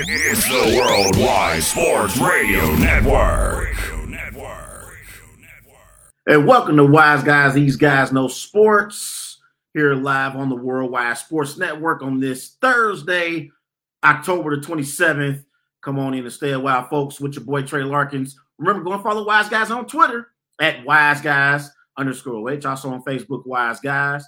It's the Worldwide Sports Radio Network. And welcome to Wise Guys, These Guys Know Sports, here live on the Worldwide Sports Network on this Thursday, October the 27th. Come on in and stay a while, folks, with your boy Trey Larkins. Remember, go and follow Wise Guys on Twitter at WiseGuys_OH. Also on Facebook, Wise Guys.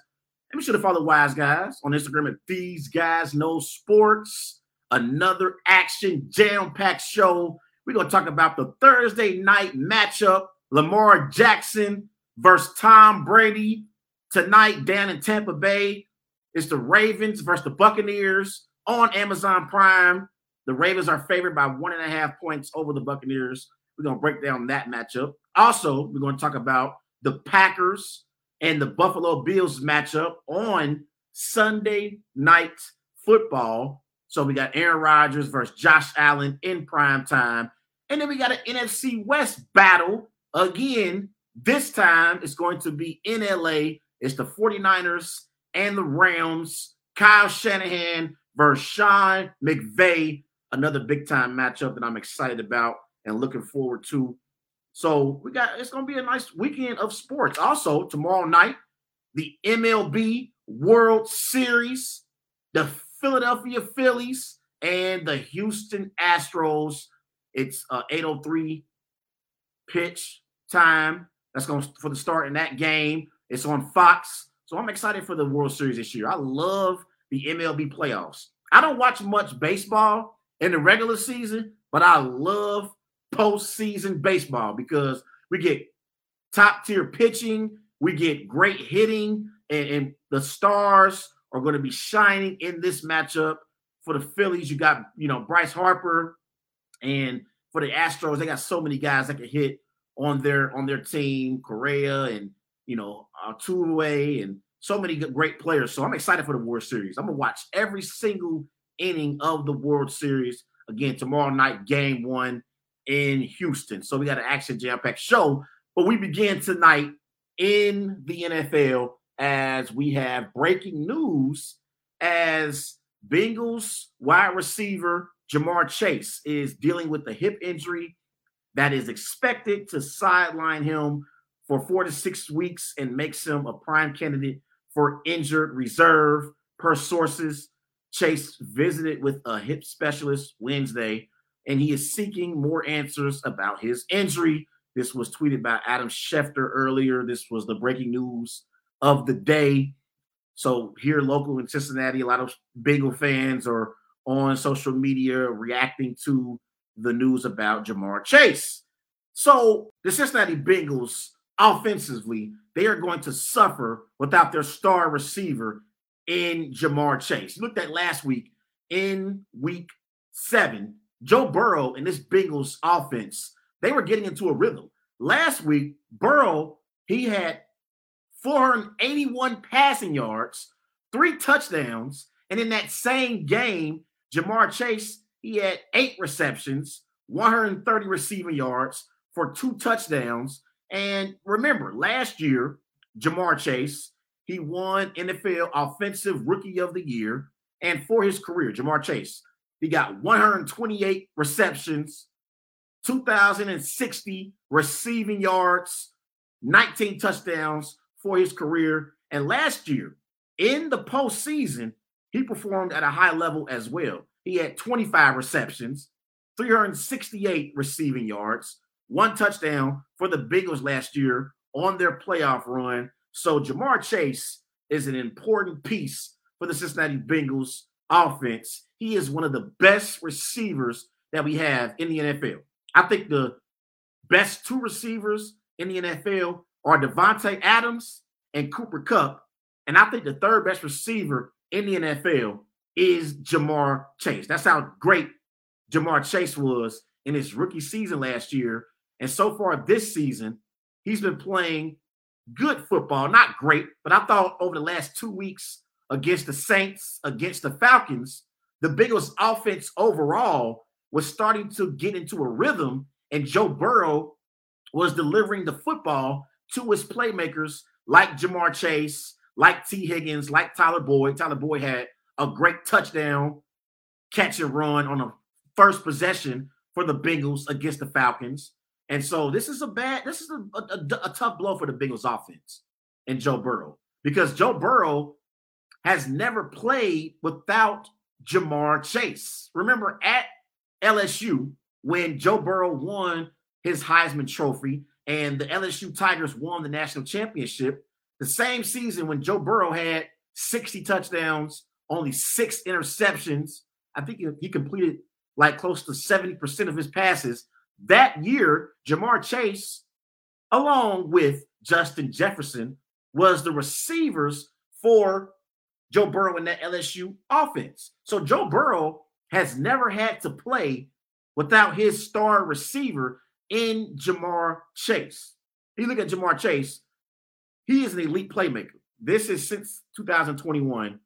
And be sure to follow Wise Guys on Instagram at These Guys Know Sports. Another action jam-packed show. We're going to talk about the Thursday night matchup, Lamar Jackson versus Tom Brady. Tonight, down in Tampa Bay, it's the Ravens versus the Buccaneers on Amazon Prime. The Ravens are favored by 1.5 points over the Buccaneers. We're going to break down that matchup. Also, we're going to talk about the Packers and the Buffalo Bills matchup on Sunday Night Football. So we got Aaron Rodgers versus Josh Allen in prime time. And then we got an NFC West battle. Again, this time it's going to be in LA. It's the 49ers and the Rams. Kyle Shanahan versus Sean McVay. Another big time matchup that I'm excited about and looking forward to. So it's going to be a nice weekend of sports. Also, tomorrow night, the MLB World Series, the Philadelphia Phillies, and the Houston Astros. It's 8:03 pitch time. That's going for the start in that game. It's on Fox. So I'm excited for the World Series this year. I love the MLB playoffs. I don't watch much baseball in the regular season, but I love postseason baseball because we get top-tier pitching, we get great hitting, and the stars are going to be shining in this matchup. For the Phillies, you got, Bryce Harper, and for the Astros, they got so many guys that can hit on their team, Correa and, Altuve, and so many great players. So I'm excited for the World Series. I'm going to watch every single inning of the World Series. Again, tomorrow night, game one in Houston. So we got an action jam-packed show. But we begin tonight in the NFL as we have breaking news as Bengals wide receiver Ja'Marr Chase is dealing with a hip injury that is expected to sideline him for 4 to 6 weeks and makes him a prime candidate for injured reserve. Per sources, Chase visited with a hip specialist Wednesday, and he is seeking more answers about his injury. This was tweeted by Adam Schefter earlier. This was the breaking news of the day. So here local in Cincinnati, a lot of Bengal fans are on social media reacting to the news about Ja'Marr Chase. So the Cincinnati Bengals, offensively, they are going to suffer without their star receiver in Ja'Marr Chase. Looked at last week in week 7. Joe Burrow and this Bengals offense, they were getting into a rhythm. Last week, Burrow, he had 481 passing yards, 3 touchdowns, and in that same game, Ja'Marr Chase, he had 8 receptions, 130 receiving yards for 2 touchdowns. And remember, last year, Ja'Marr Chase, he won NFL Offensive Rookie of the Year, and for his career, Ja'Marr Chase, he got 128 receptions, 2,060 receiving yards, 19 touchdowns for his career. And last year, in the postseason, he performed at a high level as well. He had 25 receptions, 368 receiving yards, 1 touchdown for the Bengals last year on their playoff run. So Ja'Marr Chase is an important piece for the Cincinnati Bengals offense. He is one of the best receivers that we have in the NFL. I think the best 2 receivers in the NFL are Devontae Adams and Cooper Kupp. And I think the 3rd best receiver in the NFL is Ja'Marr Chase. That's how great Ja'Marr Chase was in his rookie season last year. And so far this season, he's been playing good football. Not great, but I thought over the last 2 weeks against the Saints, against the Falcons, the Bengals offense overall was starting to get into a rhythm, and Joe Burrow was delivering the football to his playmakers like Ja'Marr Chase, like T Higgins, like Tyler Boyd. Tyler Boyd had a great touchdown catch and run on a first possession for the Bengals against the Falcons. And so this is a tough blow for the Bengals offense and Joe Burrow, because Joe Burrow has never played without Ja'Marr Chase. Remember at LSU when Joe Burrow won his Heisman Trophy and the LSU Tigers won the national championship, the same season when Joe Burrow had 60 touchdowns, only 6 interceptions. I think he completed like close to 70% of his passes. That year, Ja'Marr Chase, along with Justin Jefferson, was the receivers for Joe Burrow in that LSU offense. So Joe Burrow has never had to play without his star receiver in Ja'Marr Chase. If you look at Ja'Marr Chase, he is an elite playmaker. This is since 2021.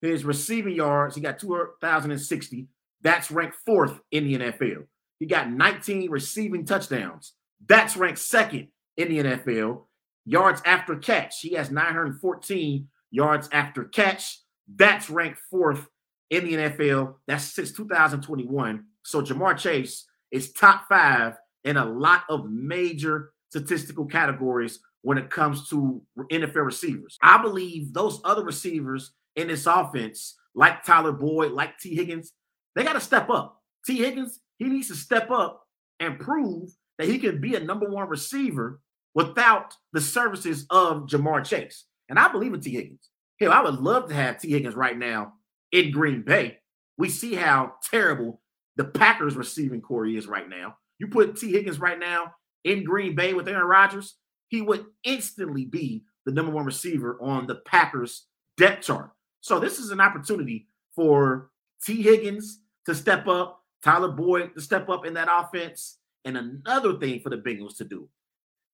His receiving yards, he got 2,060. That's ranked 4th in the NFL. He got 19 receiving touchdowns. That's ranked 2nd in the NFL. Yards after catch, he has 914 yards after catch. That's ranked 4th in the NFL. That's since 2021. So Ja'Marr Chase is top 5 in a lot of major statistical categories when it comes to NFL receivers. I believe those other receivers in this offense, like Tyler Boyd, like T Higgins, they got to step up. T Higgins, he needs to step up and prove that he can be a number 1 receiver without the services of Ja'Marr Chase. And I believe in T Higgins. Hell, I would love to have T Higgins right now in Green Bay. We see how terrible the Packers receiving core is right now. You put T Higgins right now in Green Bay with Aaron Rodgers, he would instantly be the number 1 receiver on the Packers depth chart. So this is an opportunity for T Higgins to step up, Tyler Boyd to step up in that offense, and another thing for the Bengals to do.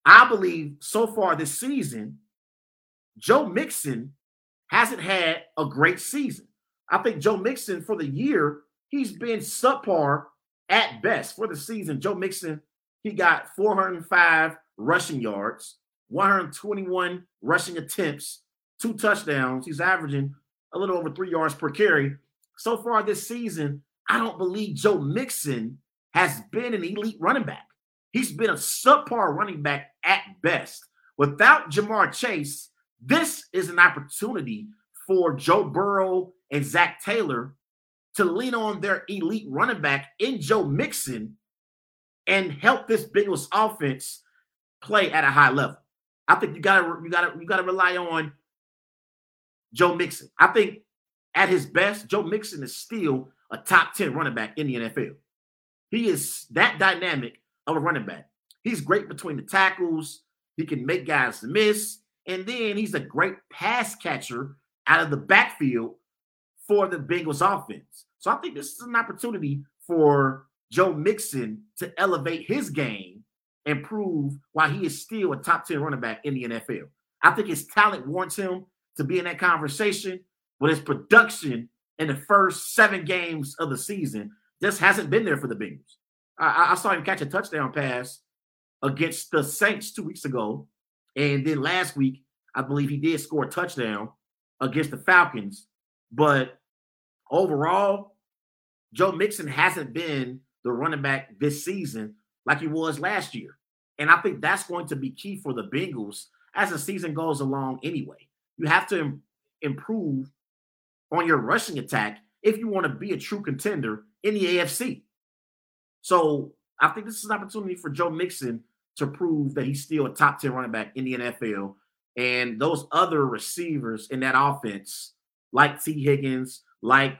I believe so far this season, Joe Mixon hasn't had a great season. I think Joe Mixon for the year, he's been subpar at best. For the season, Joe Mixon, he got 405 rushing yards, 121 rushing attempts, 2 touchdowns. He's averaging a little over 3 yards per carry. So far this season, I don't believe Joe Mixon has been an elite running back. He's been a subpar running back at best. Without Ja'Marr Chase, this is an opportunity for Joe Burrow and Zach Taylor to lean on their elite running back in Joe Mixon and help this Bengals offense play at a high level. I think you gotta rely on Joe Mixon. I think at his best, Joe Mixon is still a top 10 running back in the NFL. He is that dynamic of a running back. He's great between the tackles. He can make guys miss. And then he's a great pass catcher out of the backfield for the Bengals offense. So I think this is an opportunity for Joe Mixon to elevate his game and prove why he is still a top 10 running back in the NFL. I think his talent warrants him to be in that conversation, but his production in the first 7 games of the season just hasn't been there for the Bengals. I saw him catch a touchdown pass against the Saints 2 weeks ago. And then last week, I believe he did score a touchdown against the Falcons. But overall, Joe Mixon hasn't been the running back this season like he was last year. And I think that's going to be key for the Bengals as the season goes along anyway. You have to improve on your rushing attack if you want to be a true contender in the AFC. So I think this is an opportunity for Joe Mixon to prove that he's still a top 10 running back in the NFL. And those other receivers in that offense, like T. Higgins, like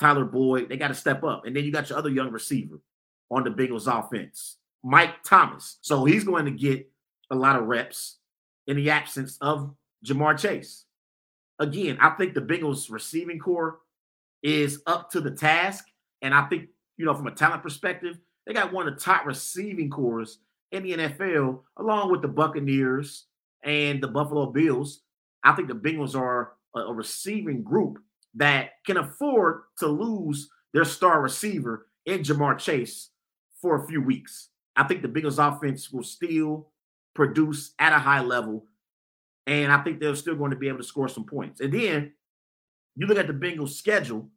Tyler Boyd, they got to step up. And then you got your other young receiver on the Bengals offense, Mike Thomas. So he's going to get a lot of reps in the absence of Ja'Marr Chase. Again, I think the Bengals receiving core is up to the task. And I think, from a talent perspective, they got one of the top receiving cores in the NFL, along with the Buccaneers and the Buffalo Bills. I think the Bengals are a receiving group that can afford to lose their star receiver in Ja'Marr Chase for a few weeks. I think the Bengals offense will still produce at a high level, and I think they're still going to be able to score some points. And then you look at the Bengals' schedule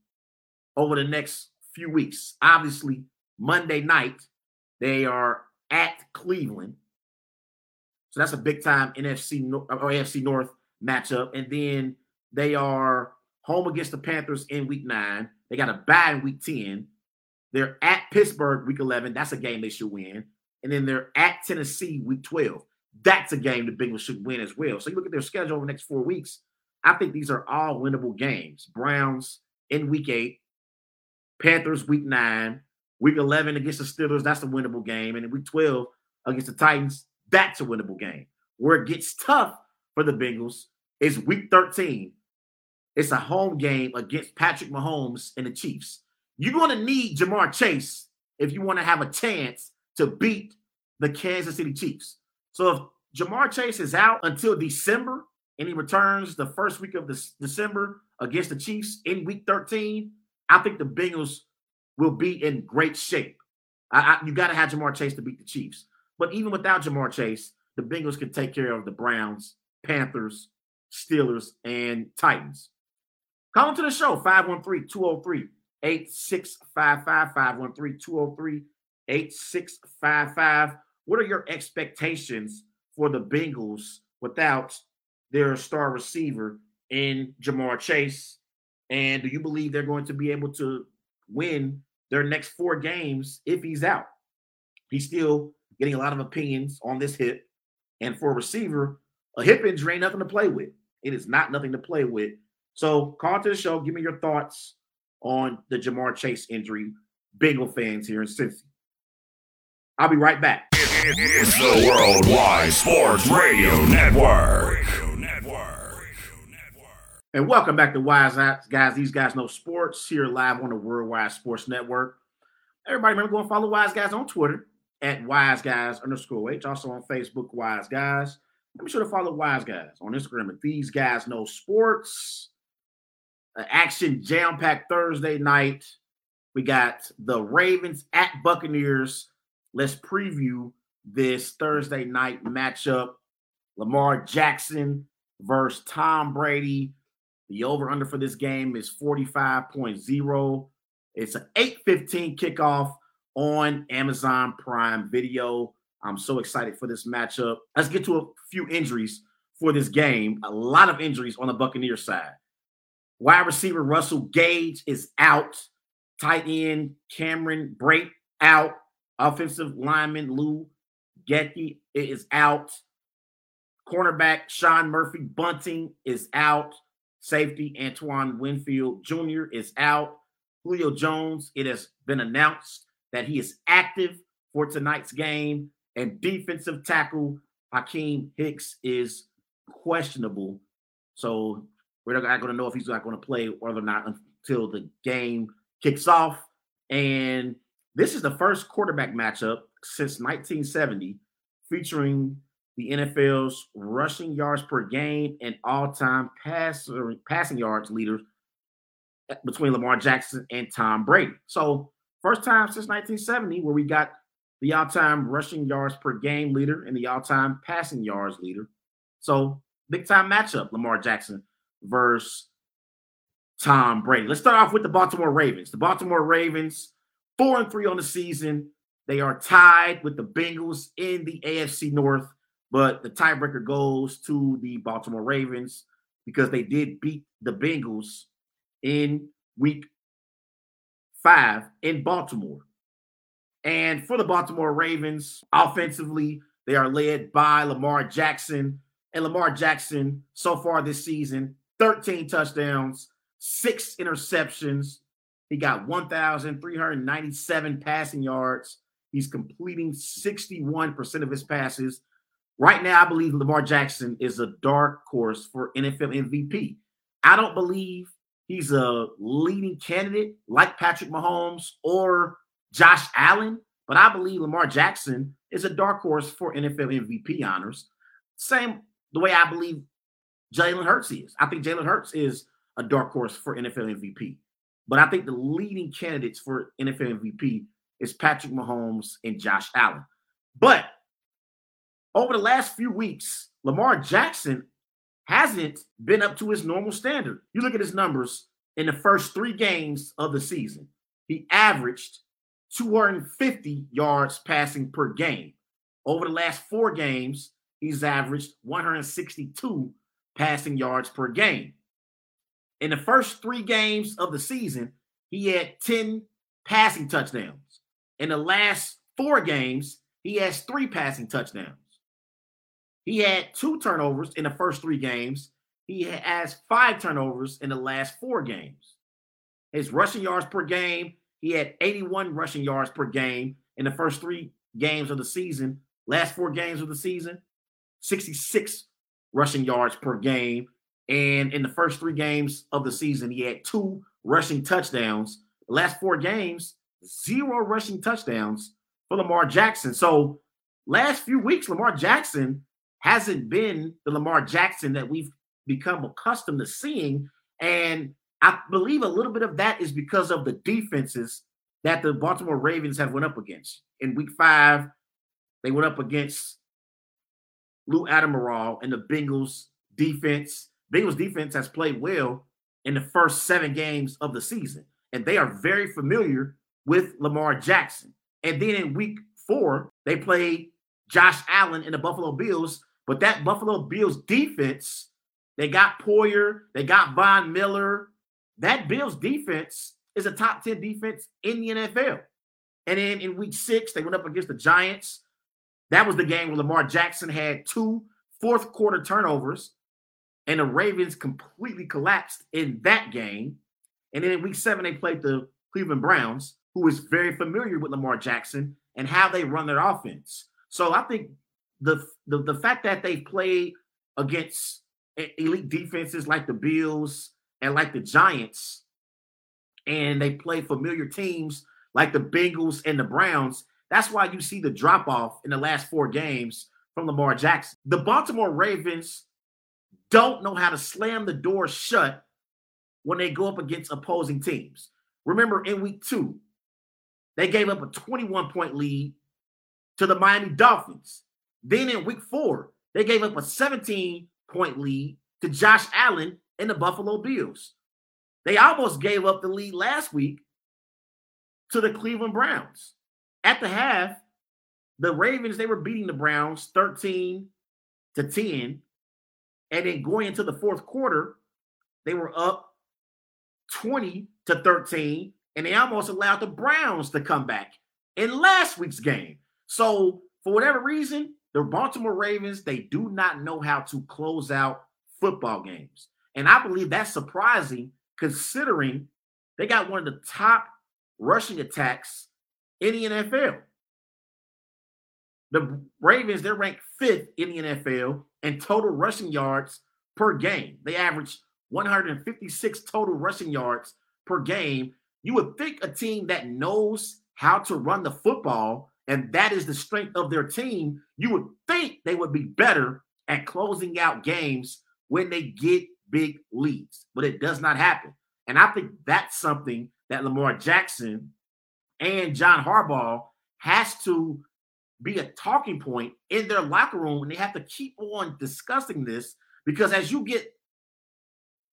over the next few weeks. Obviously, Monday night, they are at Cleveland. So that's a big-time NFC or AFC North matchup. And then they are home against the Panthers in Week 9. They got a bye in Week 10. They're at Pittsburgh Week 11. That's a game they should win. And then they're at Tennessee Week 12. That's a game the Bengals should win as well. So you look at their schedule over the next 4 weeks, I think these are all winnable games. Browns in Week 8, Panthers Week 9, Week 11 against the Steelers, that's a winnable game. And in Week 12 against the Titans, that's a winnable game. Where it gets tough for the Bengals is Week 13. It's a home game against Patrick Mahomes and the Chiefs. You're going to need Ja'Marr Chase if you want to have a chance to beat the Kansas City Chiefs. So if Ja'Marr Chase is out until December and he returns the first week of December against the Chiefs in Week 13, I think the Bengals will be in great shape. You got to have Ja'Marr Chase to beat the Chiefs. But even without Ja'Marr Chase, the Bengals can take care of the Browns, Panthers, Steelers, and Titans. Call into the show, 513-203-8655, 513-203-8655. What are your expectations for the Bengals without their star receiver in Ja'Marr Chase? And do you believe they're going to be able to win their next 4 games if he's out? He's still getting a lot of opinions on this hip. And for a receiver, a hip injury ain't nothing to play with. It is not nothing to play with. So call to the show. Give me your thoughts on the Ja'Marr Chase injury, Bengal fans here in Cincy. I'll be right back. It's the Worldwide Sports Radio Network. And welcome back to Wise Guys. These guys know sports here live on the Worldwide Sports Network. Everybody remember, go and follow Wise Guys on Twitter at WiseGuys_H. Also on Facebook, Wise Guys. Be sure to follow Wise Guys on Instagram at These Guys Know Sports. Action jam-packed Thursday night. We got the Ravens at Buccaneers. Let's preview this Thursday night matchup. Lamar Jackson versus Tom Brady. The over-under for this game is 45.0. It's an 8:15 kickoff on Amazon Prime Video. I'm so excited for this matchup. Let's get to a few injuries for this game. A lot of injuries on the Buccaneers side. Wide receiver Russell Gage is out. Tight end Cameron Brate out. Offensive lineman Lou Gehke is out. Cornerback Sean Murphy Bunting is out. Safety Antoine Winfield Jr. is out. Julio Jones, it has been announced that he is active for tonight's game. And defensive tackle Hakeem Hicks is questionable. So we're not going to know if he's not going to play or not until the game kicks off. And this is the first quarterback matchup since 1970 featuring the NFL's rushing yards per game and all-time passing yards leaders between Lamar Jackson and Tom Brady. So first time since 1970 where we got the all-time rushing yards per game leader and the all-time passing yards leader. So big-time matchup, Lamar Jackson versus Tom Brady. Let's start off with the Baltimore Ravens. The Baltimore Ravens, 4-3 on the season. They are tied with the Bengals in the AFC North, but the tiebreaker goes to the Baltimore Ravens because they did beat the Bengals in Week 5 in Baltimore. And for the Baltimore Ravens, offensively, they are led by Lamar Jackson. And Lamar Jackson, so far this season, 13 touchdowns, 6 interceptions. He got 1,397 passing yards. He's completing 61% of his passes. Right now, I believe Lamar Jackson is a dark horse for NFL MVP. I don't believe he's a leading candidate like Patrick Mahomes or Josh Allen, but I believe Lamar Jackson is a dark horse for NFL MVP honors. Same the way I believe Jalen Hurts is. I think Jalen Hurts is a dark horse for NFL MVP. But I think the leading candidates for NFL MVP is Patrick Mahomes and Josh Allen. But over the last few weeks, Lamar Jackson hasn't been up to his normal standard. You look at his numbers in the first 3 games of the season. he averaged 250 yards passing per game. Over the last four games, he's averaged 162 passing yards per game. In the first three games of the season, he had 10 passing touchdowns. In the last four games, he has 3 passing touchdowns. He had 2 turnovers in the first three games. He has 5 turnovers in the last 4 games. His rushing yards per game, he had 81 rushing yards per game in the first three games of the season. Last 4 games of the season, 66 rushing yards per game. And in the first 3 games of the season, he had 2 rushing touchdowns. The last 4 games, 0 rushing touchdowns for Lamar Jackson. So last few weeks, Lamar Jackson hasn't been the Lamar Jackson that we've become accustomed to seeing. And I believe a little bit of that is because of the defenses that the Baltimore Ravens have went up against. In week 5, they went up against Lou Almirola and the Bengals defense. Bengals defense has played well in the first 7 games of the season, and they are very familiar with Lamar Jackson. And then in week 4, they played Josh Allen and the Buffalo Bills. But that Buffalo Bills defense, they got Poyer, they got Von Miller. That Bills defense is a top 10 defense in the NFL. And then in week 6, they went up against the Giants. That was the game where Lamar Jackson had 2 fourth quarter turnovers, and the Ravens completely collapsed in that game. And then in week 7, they played the Cleveland Browns, who is very familiar with Lamar Jackson and how they run their offense. So I think the fact that they played against elite defenses like the Bills and like the Giants, and they play familiar teams like the Bengals and the Browns, that's why you see the drop-off in the last 4 games from Lamar Jackson. The Baltimore Ravens don't know how to slam the door shut when they go up against opposing teams. Remember, in week 2, they gave up a 21-point lead to the Miami Dolphins. Then in week 4, they gave up a 17-point lead to Josh Allen and the Buffalo Bills. They almost gave up the lead last week to the Cleveland Browns. At the half, the Ravens, they were beating the Browns 13-10. And then going into the fourth quarter, they were up 20-13. And they almost allowed the Browns to come back in last week's game. So for whatever reason, the Baltimore Ravens, they do not know how to close out football games. And I believe that's surprising considering they got one of the top rushing attacks in the NFL. The Ravens, they're ranked 5th in the NFL in total rushing yards per game. They average 156 total rushing yards per game. You would think a team that knows how to run the football, and that is the strength of their team, you would think they would be better at closing out games when they get big leads. But it does not happen. And I think that's something that Lamar Jackson and John Harbaugh has to be a talking point in their locker room. And they have to keep on discussing this because as you get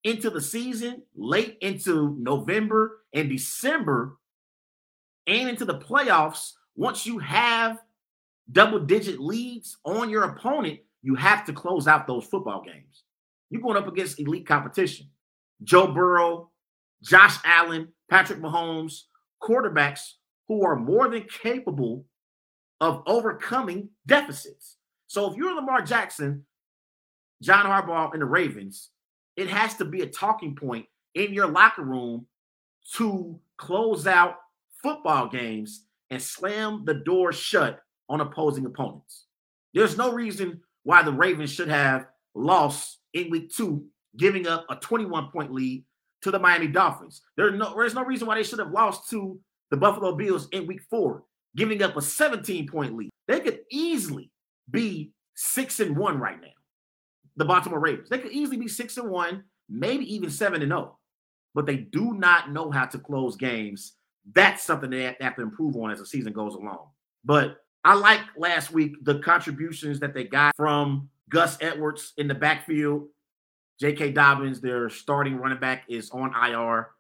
into the season, late into November and December, and into the playoffs, once you have double-digit leads on your opponent, you have to close out those football games. You're going up against elite competition. Joe Burrow, Josh Allen, Patrick Mahomes, quarterbacks who are more than capable of overcoming deficits. So if you're Lamar Jackson, John Harbaugh, and the Ravens, it has to be a talking point in your locker room to close out football games and slam the door shut on opposing opponents. There's no reason why the Ravens should have lost in week 2, giving up a 21-point lead to the Miami Dolphins. There's no reason why they should have lost to the Buffalo Bills in week 4, giving up a 17-point lead. They could easily be 6-1 right now. The Baltimore Ravens, they could easily be 6-1, maybe even 7-0, but they do not know how to close games. That's something they have to improve on as the season goes along. But I like last week the contributions that they got from Gus Edwards in the backfield. J.K. Dobbins, their starting running back, is on IR.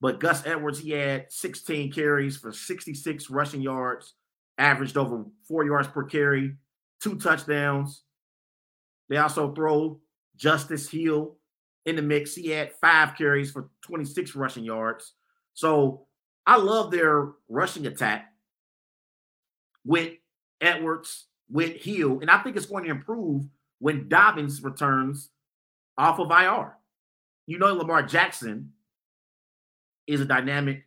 But Gus Edwards, he had 16 carries for 66 rushing yards, averaged over 4 yards per carry, 2 touchdowns. They also throw Justice Hill in the mix. He had 5 carries for 26 rushing yards. So I love their rushing attack with Edwards, with Hill. And I think it's going to improve when Dobbins returns off of IR. You know, Lamar Jackson is a dynamic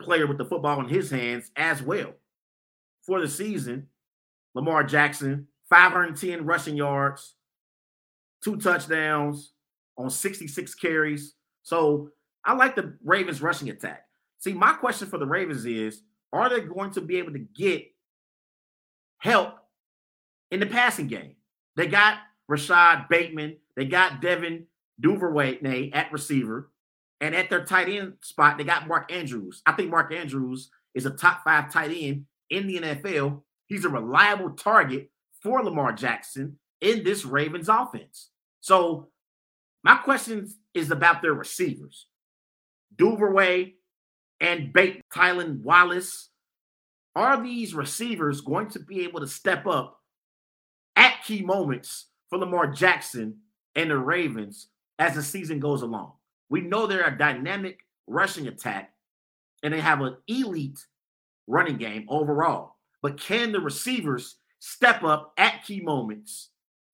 player with the football in his hands as well. For the season, Lamar Jackson, 510 rushing yards, 2 touchdowns on 66 carries. So I like the Ravens rushing attack. See, my question for the Ravens is, are they going to be able to get help in the passing game? They got Rashad Bateman. They got Devin Duvernay at receiver. And at their tight end spot, they got Mark Andrews. I think Mark Andrews is a top 5 tight end in the NFL. He's a reliable target for Lamar Jackson in this Ravens offense. So my question is about their receivers. Duvernay and Bateman, Tylan Wallace. Are these receivers going to be able to step up at key moments for Lamar Jackson and the Ravens as the season goes along? We know they're a dynamic rushing attack, and they have an elite running game overall. But can the receivers step up at key moments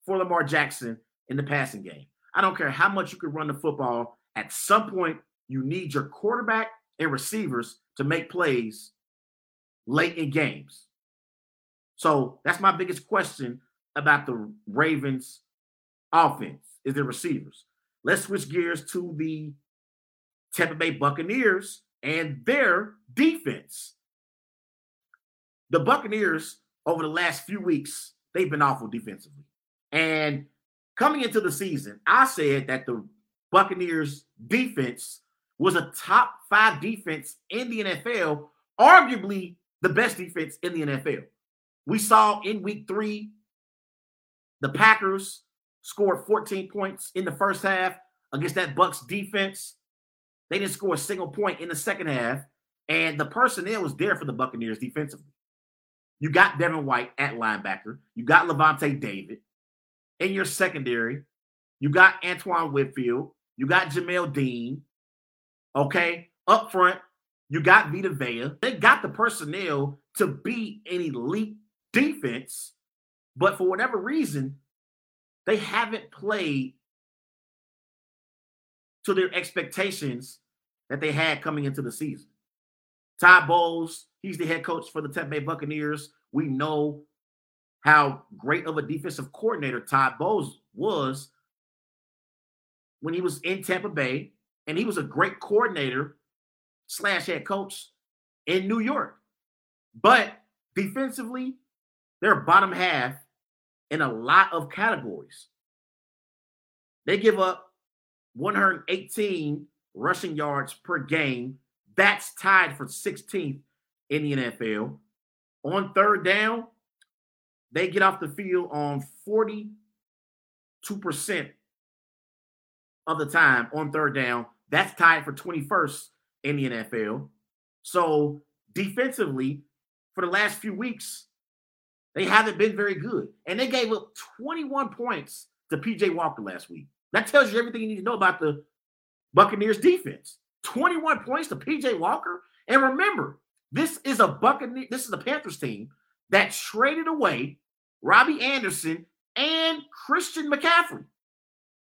for Lamar Jackson in the passing game? I don't care how much you can run the football. At some point, you need your quarterback and receivers to make plays late in games. So that's my biggest question about the Ravens offense is their receivers. Let's switch gears to the Tampa Bay Buccaneers and their defense. The Buccaneers, over the last few weeks, they've been awful defensively. And coming into the season, I said that the Buccaneers defense was a top 5 defense in the NFL, arguably the best defense in the NFL. We saw in week 3, the Packers scored 14 points in the first half against that Bucs defense. They didn't score a single point in the second half, and the personnel was there for the Buccaneers defensively. You got Devin White at linebacker. You got Levante David. In your secondary, you got Antoine Winfield. You got Jamel Dean. Okay? Up front, you got Vita Vea. They got the personnel to be an elite defense, but for whatever reason, they haven't played to their expectations that they had coming into the season. Todd Bowles, he's the head coach for the Tampa Bay Buccaneers. We know how great of a defensive coordinator Todd Bowles was when he was in Tampa Bay, and he was a great coordinator / head coach in New York. But defensively, they're bottom half in a lot of categories. They give up 118 rushing yards per game. That's tied for 16th in the NFL. On third down, they get off the field on 42% of the time on third down. That's tied for 21st in the NFL. So defensively, for the last few weeks, they haven't been very good. And they gave up 21 points to P.J. Walker last week. That tells you everything you need to know about the Buccaneers defense. 21 points to P.J. Walker. And remember, this is a Panthers team that traded away Robbie Anderson and Christian McCaffrey.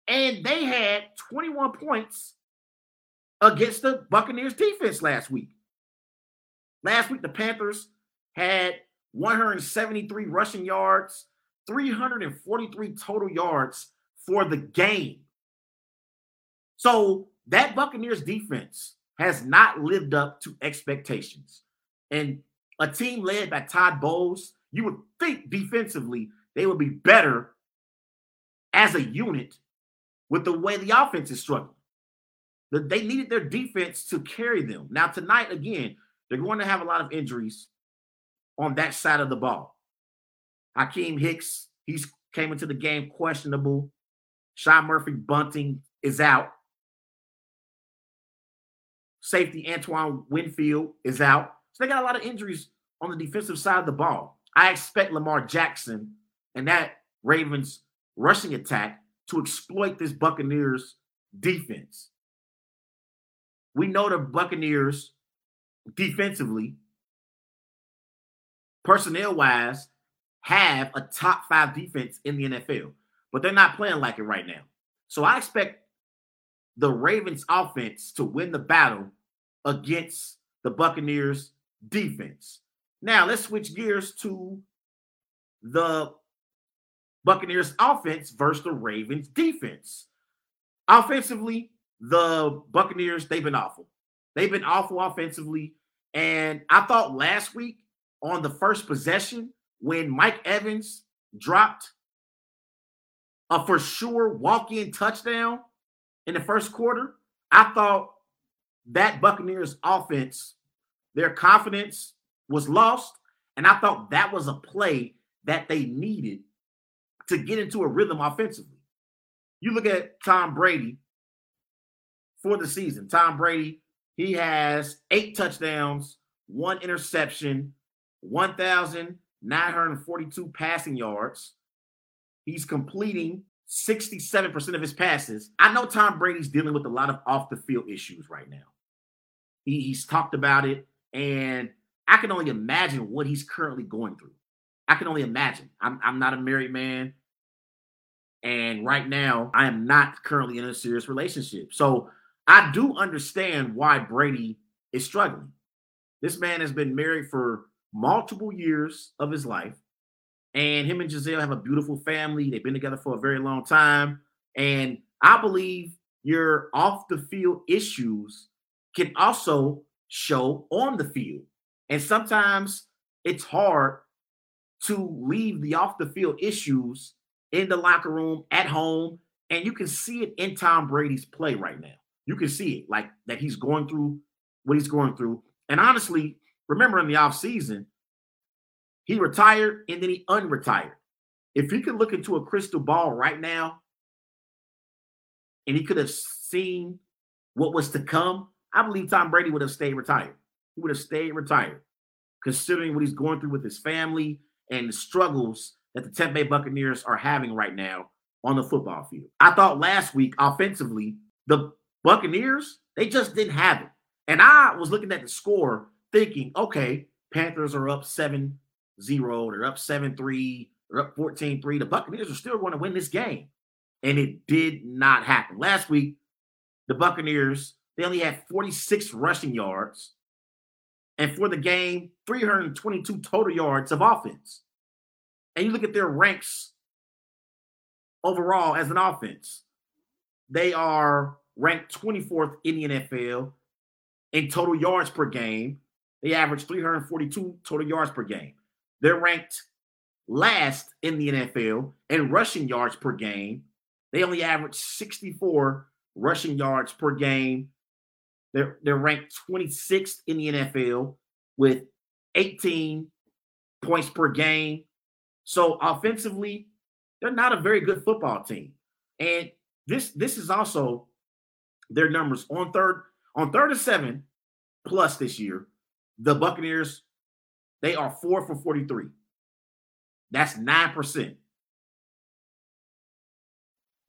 And they had 21 points against the Buccaneers defense last week. Last week, the Panthers had 173 rushing yards, 343 total yards for the game. So that Buccaneers defense has not lived up to expectations. And a team led by Todd Bowles, you would think defensively they would be better as a unit with the way the offense is struggling. They needed their defense to carry them. Now tonight, again, they're going to have a lot of injuries on that side of the ball. Hakeem Hicks, he came into the game questionable. Sean Murphy Bunting is out. safety Antoine Winfield is out. So they got a lot of injuries on the defensive side of the ball. I expect Lamar Jackson and that Ravens rushing attack to exploit this Buccaneers defense. We know the Buccaneers defensively, personnel-wise, have a top-5 defense in the NFL, but they're not playing like it right now. So I expect the Ravens offense to win the battle against the Buccaneers defense. Now let's switch gears to the Buccaneers offense versus the Ravens defense. Offensively, the Buccaneers, they've been awful. They've been awful offensively. And I thought last week on the first possession when Mike Evans dropped a for sure walk-in touchdown in the first quarter, I thought that Buccaneers offense, their confidence was lost. And I thought that was a play that they needed to get into a rhythm offensively. You look at Tom Brady for the season. Tom Brady, he has 8 touchdowns, 1 interception, 1,942 passing yards. He's completing 67% of his passes. I know Tom Brady's dealing with a lot of off-the-field issues right now. He's talked about it, and I can only imagine what he's currently going through. I can only imagine. I'm not a married man, and right now, I am not currently in a serious relationship. So I do understand why Brady is struggling. This man has been married for multiple years of his life, and him and Giselle have a beautiful family. They've been together for a very long time, and I believe your off-the-field issues can also show on the field, and sometimes it's hard to leave the off-the-field issues in the locker room, at home, and you can see it in Tom Brady's play right now. You can see it, like, that he's going through what he's going through. And honestly, remember in the offseason, he retired and then he unretired. If he could look into a crystal ball right now and he could have seen what was to come, I believe Tom Brady would have stayed retired. He would have stayed retired, considering what he's going through with his family and the struggles that the Tampa Bay Buccaneers are having right now on the football field. I thought last week, offensively, the Buccaneers, they just didn't have it. And I was looking at the score thinking, okay, Panthers are up 7-0, they're up 7-3, they're up 14-3. The Buccaneers are still going to win this game. And it did not happen. Last week, the Buccaneers, they only had 46 rushing yards. And for the game, 322 total yards of offense. And you look at their ranks overall as an offense. They are ranked 24th in the NFL in total yards per game. They average 342 total yards per game. They're ranked last in the NFL in rushing yards per game. They only average 64 rushing yards per game. They're ranked 26th in the NFL with 18 points per game. So offensively, they're not a very good football team. And this is also their numbers. On third and 7 plus this year, the Buccaneers, they are 4 for 43. That's 9%.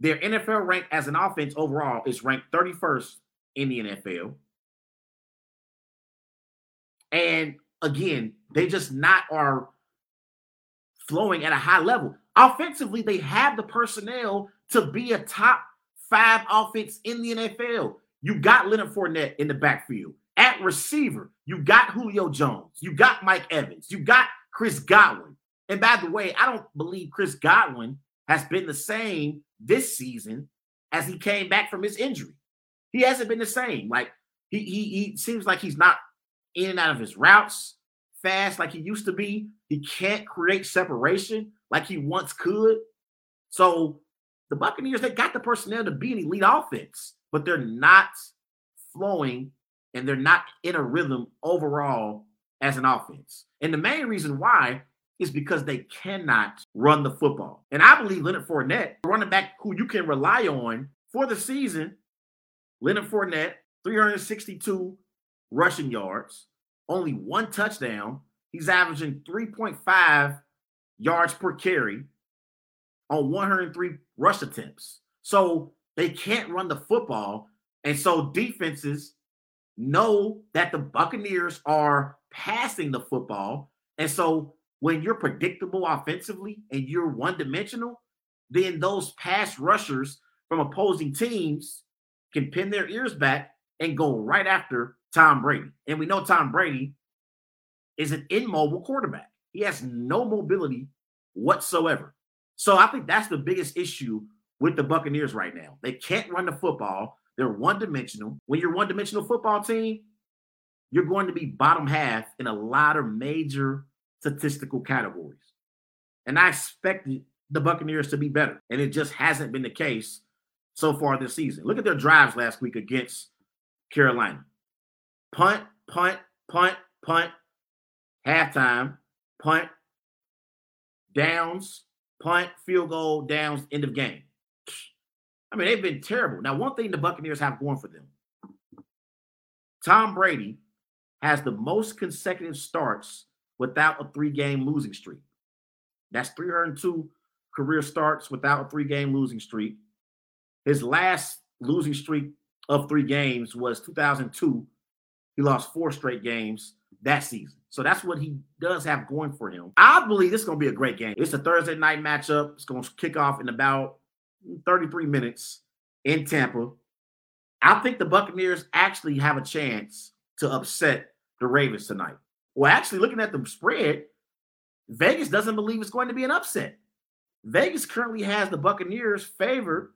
Their NFL rank as an offense overall is ranked 31st in the NFL. And again, they just not are flowing at a high level. Offensively, they have the personnel to be a top 5 offense in the NFL. You got Leonard Fournette in the backfield. At receiver, you got Julio Jones. You got Mike Evans. You got Chris Godwin. And by the way, I don't believe Chris Godwin has been the same this season as he came back from his injury. He hasn't been the same. Like, he seems like he's not in and out of his routes fast like he used to be. He can't create separation like he once could. So the Buccaneers, they got the personnel to be an elite offense, but they're not flowing and they're not in a rhythm overall as an offense. And the main reason why is because they cannot run the football. And I believe Leonard Fournette, running back who you can rely on for the season, Leonard Fournette, 362 rushing yards, only one touchdown. He's averaging 3.5 yards per carry on 103 rush attempts. So they can't run the football. And so defenses know that the Buccaneers are passing the football. And so when you're predictable offensively and you're one-dimensional, then those pass rushers from opposing teams can pin their ears back and go right after Tom Brady. And we know Tom Brady is an immobile quarterback. He has no mobility whatsoever. So I think that's the biggest issue with the Buccaneers right now. They can't run the football. They're one-dimensional. When you're a one-dimensional football team, you're going to be bottom half in a lot of major statistical categories. And I expected the Buccaneers to be better, and it just hasn't been the case so far this season. Look at their drives last week against Carolina. Punt, punt, punt, punt, halftime, punt, downs, punt, field goal, downs, end of game. I mean, they've been terrible. Now, one thing the Buccaneers have going for them, Tom Brady has the most consecutive starts without a three-game losing streak. That's 302 career starts without a three-game losing streak. His last losing streak of three games was 2002. He lost four straight games that season. So that's what he does have going for him. I believe this is going to be a great game. It's a Thursday night matchup. It's going to kick off in about 33 minutes in Tampa. I think the Buccaneers actually have a chance to upset the Ravens tonight. Well, actually, looking at the spread, Vegas doesn't believe it's going to be an upset. Vegas currently has the Buccaneers favored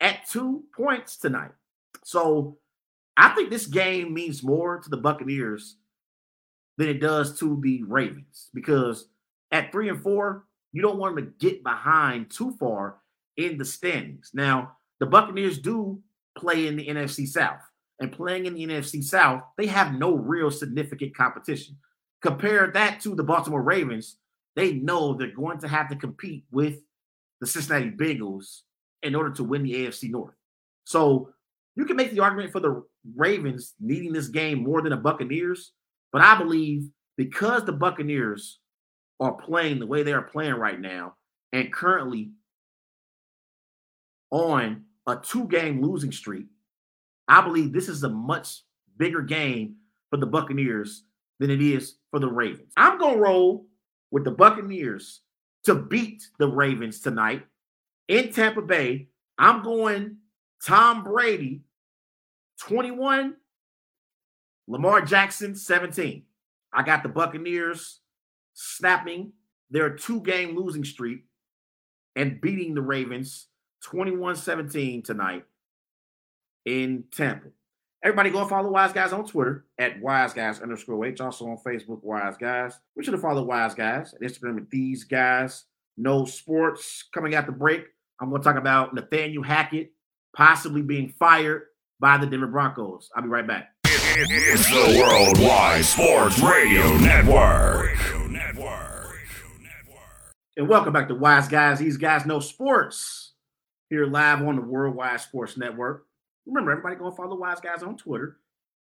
at 2 points tonight. So I think this game means more to the Buccaneers than it does to the Ravens, because at 3-4, you don't want them to get behind too far in the standings. Now, the Buccaneers do play in the NFC South, and playing in the NFC South, they have no real significant competition. Compare that to the Baltimore Ravens. They know they're going to have to compete with the Cincinnati Bengals in order to win the AFC North. So you can make the argument for the Ravens needing this game more than the Buccaneers, but I believe because the Buccaneers are playing the way they are playing right now and currently on a two-game losing streak, I believe this is a much bigger game for the Buccaneers than it is for the Ravens. I'm going to roll with the Buccaneers to beat the Ravens tonight in Tampa Bay. I'm going Tom Brady, 21, Lamar Jackson, 17. I got the Buccaneers snapping their two-game losing streak and beating the Ravens 21-17 tonight in Tampa. Everybody go follow Wise Guys on Twitter at WiseGuys_H. Also on Facebook, Wise Guys. We should have followed Wise Guys on Instagram at These Guys No Sports. Coming out the break, I'm going to talk about Nathaniel Hackett possibly being fired by the Denver Broncos. I'll be right back. It's the Worldwide Sports Radio Network. And welcome back to Wise Guys, These Guys No Sports, here live on the Worldwide Sports Network. Remember, everybody go follow Wise Guys on Twitter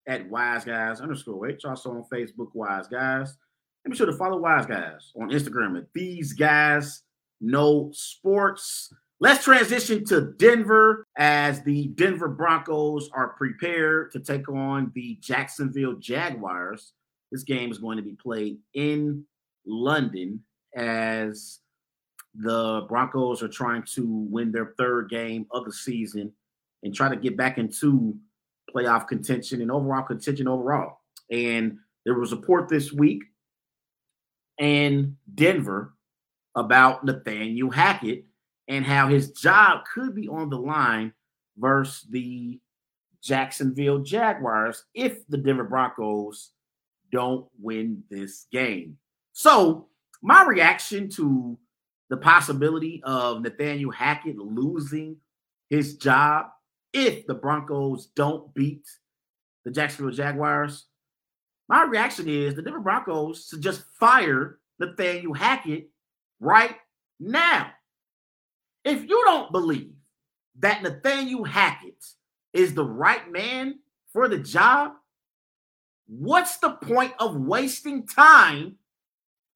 at WiseGuys_H. Also on Facebook, Wise Guys. And be sure to follow Wise Guys on Instagram at These Guys No Sports. Let's transition to Denver as the Denver Broncos are prepared to take on the Jacksonville Jaguars. This game is going to be played in London as the Broncos are trying to win their third game of the season and try to get back into playoff contention and overall contention overall. And there was a report this week in Denver about Nathaniel Hackett and how his job could be on the line versus the Jacksonville Jaguars if the Denver Broncos don't win this game. So my reaction to the possibility of Nathaniel Hackett losing his job if the Broncos don't beat the Jacksonville Jaguars, my reaction is the Denver Broncos should just fire Nathaniel Hackett right now. If you don't believe that Nathaniel Hackett is the right man for the job, What's the point of wasting time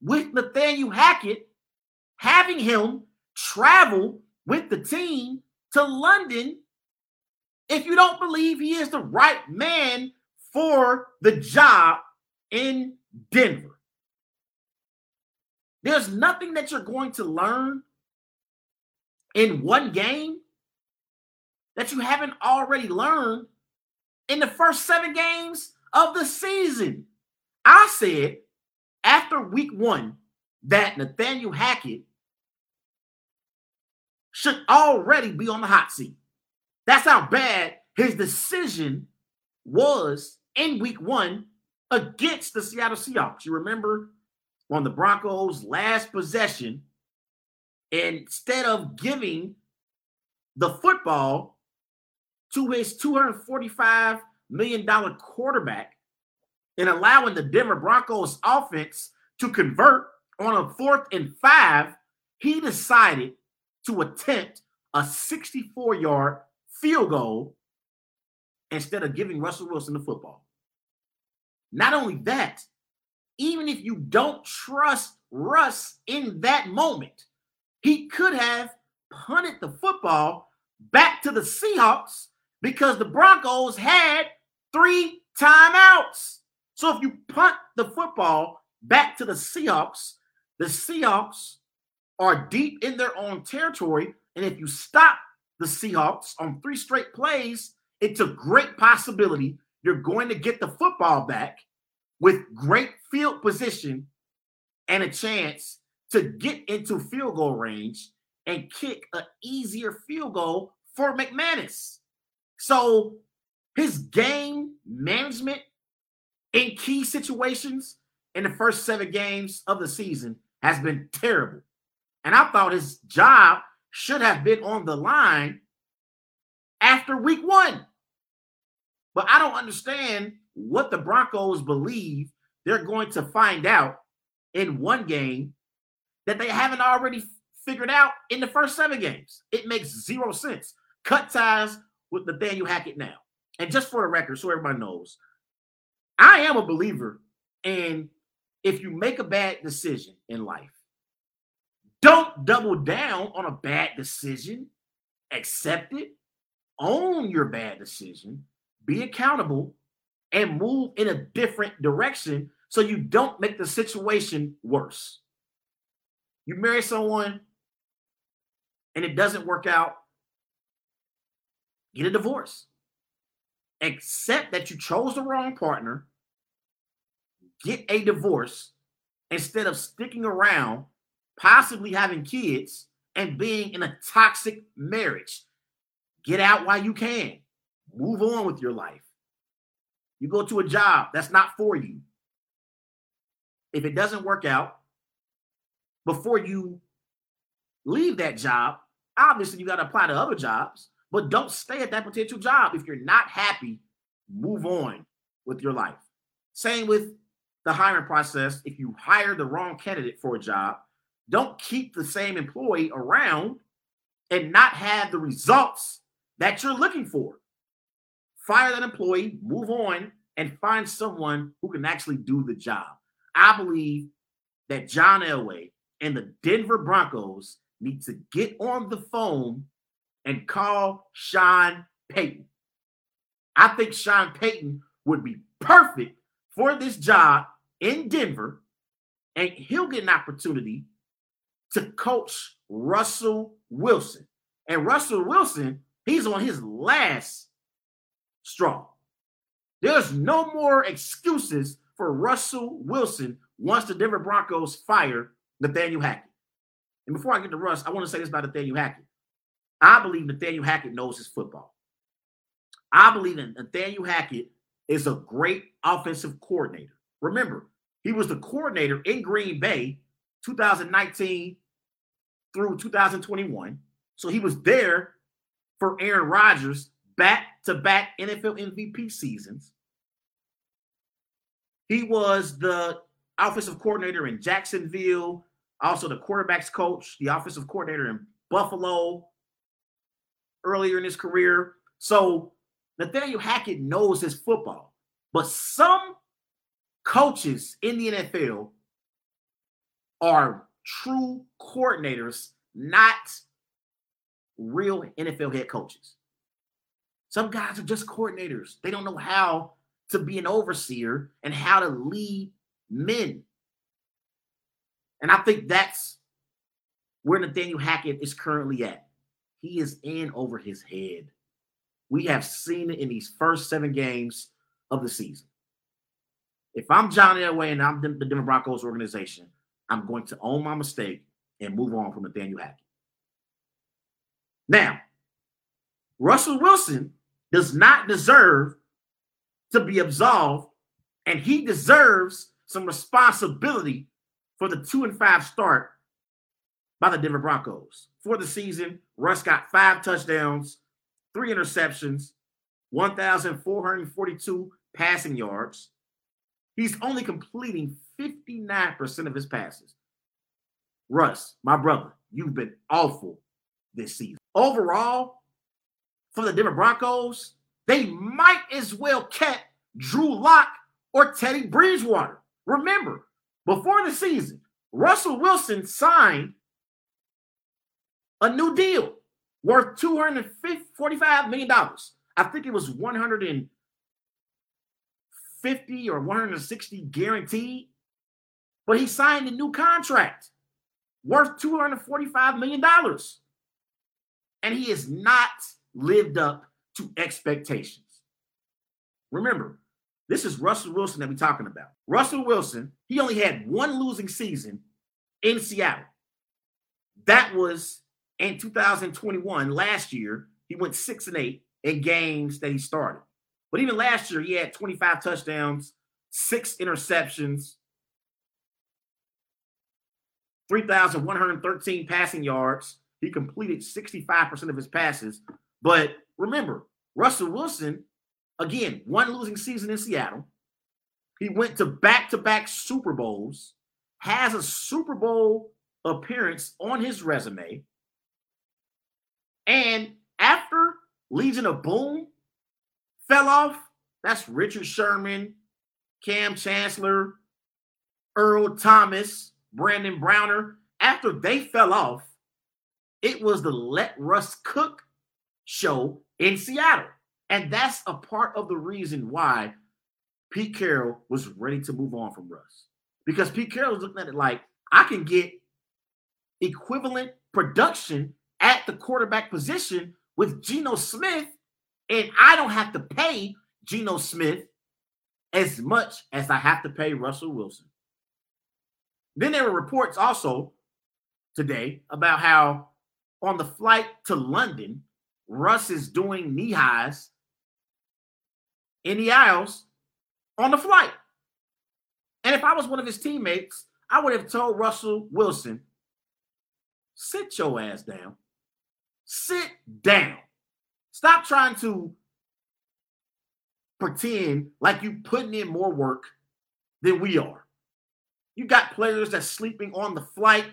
with Nathaniel Hackett, having him travel with the team to London if you don't believe he is the right man for the job in Denver? There's nothing that you're going to learn in one game that you haven't already learned in the first 7 games of the season. I said after week 1 that Nathaniel Hackett should already be on the hot seat. That's how bad his decision was in week 1 against the Seattle Seahawks. You remember on the Broncos' last possession, instead of giving the football to his $245 million quarterback and allowing the Denver Broncos offense to convert on a 4th and 5, he decided to attempt a 64-yard field goal instead of giving Russell Wilson the football. Not only that, even if you don't trust Russ in that moment, he could have punted the football back to the Seahawks because the Broncos had 3 timeouts. So if you punt the football back to the Seahawks are deep in their own territory. And if you stop the Seahawks on 3 straight plays, it's a great possibility you're going to get the football back with great field position and a chance to get into field goal range and kick an easier field goal for McManus. So his game management in key situations in the first 7 games of the season has been terrible. And I thought his job should have been on the line after week 1. But I don't understand what the Broncos believe they're going to find out in one game that they haven't already figured out in the first 7 games. It makes zero sense. Cut ties with Nathaniel Hackett now. And just for the record, so everybody knows, I am a believer in if you make a bad decision in life, don't double down on a bad decision. Accept it. Own your bad decision. Be accountable and move in a different direction so you don't make the situation worse. You marry someone and it doesn't work out, get a divorce. Accept that you chose the wrong partner. Get a divorce instead of sticking around, possibly having kids and being in a toxic marriage. Get out while you can. Move on with your life. You go to a job that's not for you. If it doesn't work out, before you leave that job, obviously you got to apply to other jobs, but don't stay at that potential job. If you're not happy, move on with your life. Same with the hiring process. If you hire the wrong candidate for a job, don't keep the same employee around and not have the results that you're looking for. Fire that employee, move on, and find someone who can actually do the job. I believe that John Elway and the Denver Broncos need to get on the phone and call Sean Payton. I think Sean Payton would be perfect for this job in Denver, and he'll get an opportunity to coach Russell Wilson. And Russell Wilson, he's on his last straw. There's no more excuses for Russell Wilson once the Denver Broncos fire Nathaniel Hackett. And before I get to Russ, I want to say this about Nathaniel Hackett. I believe Nathaniel Hackett knows his football. I believe that Nathaniel Hackett is a great offensive coordinator. Remember, he was the coordinator in Green Bay 2019 through 2021. So he was there for Aaron Rodgers back-to-back NFL MVP seasons. He was the offensive coordinator in Jacksonville, also the quarterback's coach, the offensive coordinator in Buffalo earlier in his career. So Nathaniel Hackett knows his football, but some coaches in the NFL are true coordinators, not real NFL head coaches. Some guys are just coordinators. They don't know how to be an overseer and how to lead men. And I think that's where Nathaniel Hackett is currently at. He is in over his head. We have seen it in these first 7 games of the season. If I'm John Elway and I'm the Denver Broncos organization, I'm going to own my mistake and move on from Nathaniel Hackett. Now, Russell Wilson does not deserve to be absolved, and he deserves some responsibility for the 2-5 start by the Denver Broncos. For the season, Russ got 5 touchdowns, 3 interceptions, 1,442 passing yards. He's only completing 59% of his passes. Russ, my brother, you've been awful this season. Overall, for the Denver Broncos, they might as well kept Drew Locke or Teddy Bridgewater. Remember, before the season, Russell Wilson signed a new deal worth $245 million. I think it was 150 or 160 guaranteed, but he signed a new contract worth $245 million. And he has not lived up to expectations. Remember, this is Russell Wilson that we're talking about. Russell Wilson, he only had 1 losing season in Seattle. That was in 2021. Last year, he went 6-8 in games that he started. But even last year, he had 25 touchdowns, 6 interceptions, 3,113 passing yards. He completed 65% of his passes. But remember, Russell Wilson, again, 1 losing season in Seattle. He went to back-to-back Super Bowls, has a Super Bowl appearance on his resume. And after Legion of Boom fell off, that's Richard Sherman, Cam Chancellor, Earl Thomas, Brandon Browner. After they fell off, it was the Let Russ Cook show in Seattle. And that's a part of the reason why Pete Carroll was ready to move on from Russ. Because Pete Carroll was looking at it like, I can get equivalent production at the quarterback position with Geno Smith, and I don't have to pay Geno Smith as much as I have to pay Russell Wilson. Then there were reports also today about how on the flight to London, Russ is doing knee highs in the aisles on the flight. And if I was one of his teammates, I would have told Russell Wilson, sit your ass down. Sit down. Stop trying to pretend like you're putting in more work than we are. You got players that's sleeping on the flight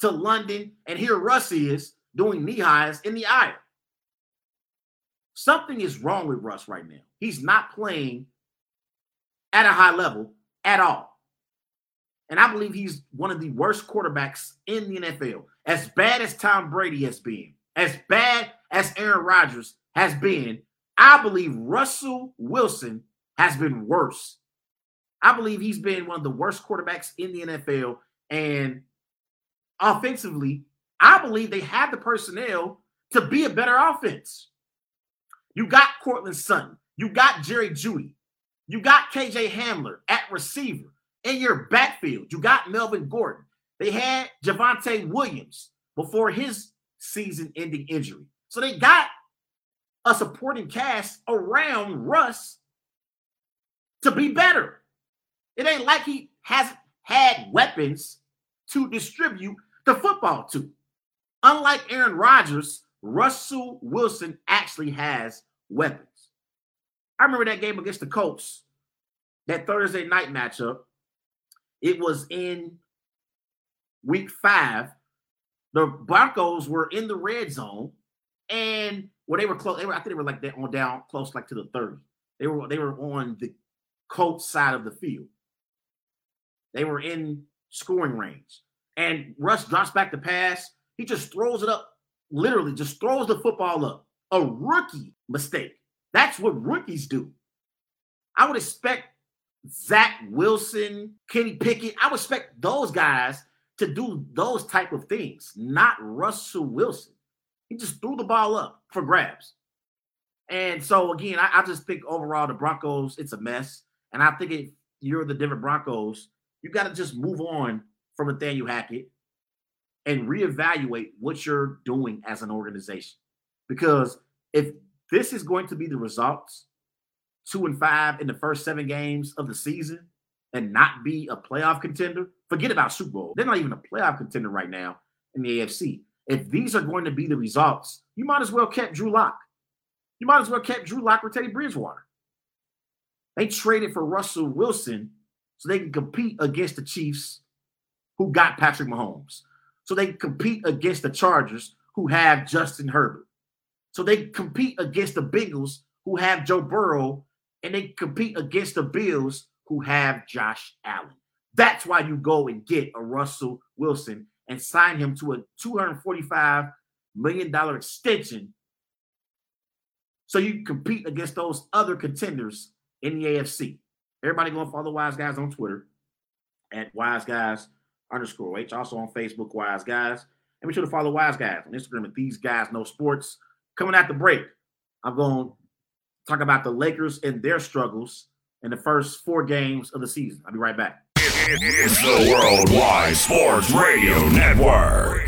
to London, and here Russ is doing knee highs in the aisle. Something is wrong with Russ right now. He's not playing at a high level at all. And I believe he's one of the worst quarterbacks in the NFL. As bad as Tom Brady has been, as bad as Aaron Rodgers has been, I believe Russell Wilson has been worse. I believe he's been one of the worst quarterbacks in the NFL. And offensively, I believe they have the personnel to be a better offense. You got Courtland Sutton. You got Jerry Jeudy. You got KJ Hamler at receiver. In your backfield, you got Melvin Gordon. They had Javonte Williams before his season-ending injury. So they got a supporting cast around Russ to be better. It ain't like he hasn't had weapons to distribute the football to. Unlike Aaron Rodgers, Russell Wilson actually has weapons. I remember that game against the Colts, that Thursday night matchup. It was in week 5. The Broncos were in the red zone, and well, they were close. I think they were like that on down close, like to the 30. They were on the Colts side of the field. They were in scoring range. And Russ drops back to pass. He just throws it up, literally just throws the football up. A rookie mistake. That's what rookies do. I would expect Zach Wilson, Kenny Pickett, I would expect those guys to do those type of things, not Russell Wilson. He just threw the ball up for grabs. And so, again, I just think overall the Broncos, it's a mess. And I think if you're the Denver Broncos, you got to just move on from Nathaniel Hackett and reevaluate what you're doing as an organization. Because if this is going to be the results, 2-5 in the first 7 games of the season and not be a playoff contender, forget about Super Bowl. They're not even a playoff contender right now in the AFC. If these are going to be the results, you might as well kept Drew Locke. You might as well kept Drew Locke or Teddy Bridgewater. They traded for Russell Wilson so they can compete against the Chiefs who got Patrick Mahomes. So they compete against the Chargers who have Justin Herbert. So they compete against the Bengals who have Joe Burrow, and they compete against the Bills who have Josh Allen. That's why you go and get a Russell Wilson and sign him to a $245 million extension so you compete against those other contenders in the AFC. Everybody go and follow Wise Guys on Twitter at @WiseGuys_H. Also on Facebook, Wise Guys. And be sure to follow Wise Guys on Instagram at These Guys Know Sports. Coming at the break, I'm going to talk about the Lakers and their struggles in the first 4 games of the season. I'll be right back. It's the Worldwide Sports Radio Network.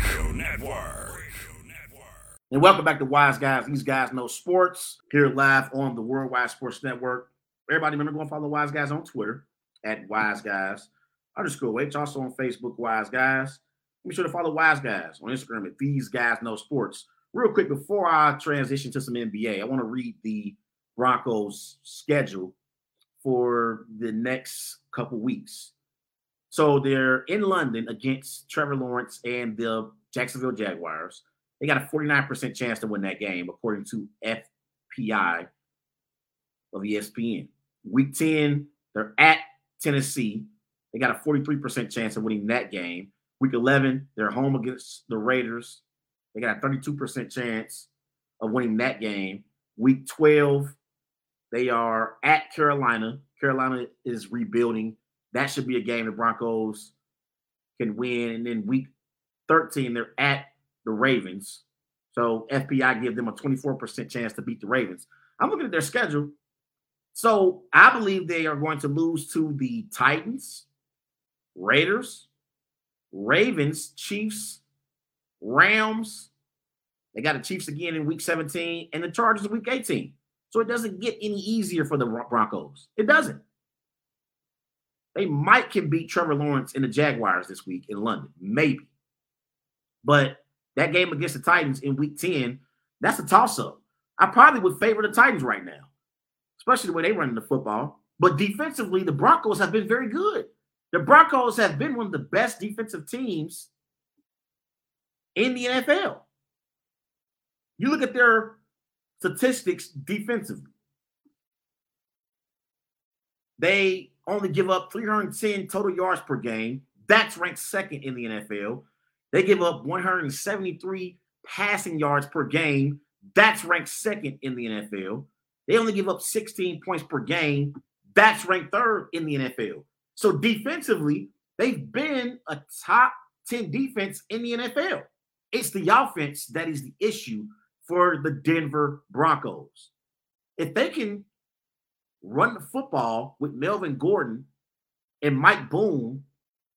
And welcome back to Wise Guys. These Guys Know Sports here live on the Worldwide Sports Network. Everybody remember, go and follow Wise Guys on Twitter at @WiseGuys_H. Also on Facebook, Wise Guys. Be sure to follow Wise Guys on Instagram at These Guys Know Sports. Real quick, before I transition to some NBA, I want to read the Broncos' schedule for the next couple weeks. So they're in London against Trevor Lawrence and the Jacksonville Jaguars. They got a 49% chance to win that game, according to FPI of ESPN. Week 10, they're at Tennessee. They got a 43% chance of winning that game. Week 11, they're home against the Raiders. They got a 32% chance of winning that game. Week 12, they are at Carolina. Carolina is rebuilding. That should be a game the Broncos can win. And then week 13, they're at the Ravens. So FPI give them a 24% chance to beat the Ravens. I'm looking at their schedule. So I believe they are going to lose to the Titans, Raiders, Ravens, Chiefs, Rams. They got the Chiefs again in week 17 and the Chargers in week 18. So it doesn't get any easier for the Broncos. It doesn't. They might can beat Trevor Lawrence and the Jaguars this week in London. Maybe. But that game against the Titans in week 10, that's a toss-up. I probably would favor the Titans right now, especially the way they run the football. But defensively, the Broncos have been very good. The Broncos have been one of the best defensive teams in the NFL. You look at their statistics defensively. They only give up 310 total yards per game. That's ranked second in the NFL. They give up 173 passing yards per game. That's ranked second in the NFL. They only give up 16 points per game. That's ranked third in the NFL. So defensively, they've been a top 10 defense in the NFL. It's the offense that is the issue for the Denver Broncos. If they can run the football with Melvin Gordon and Mike Boone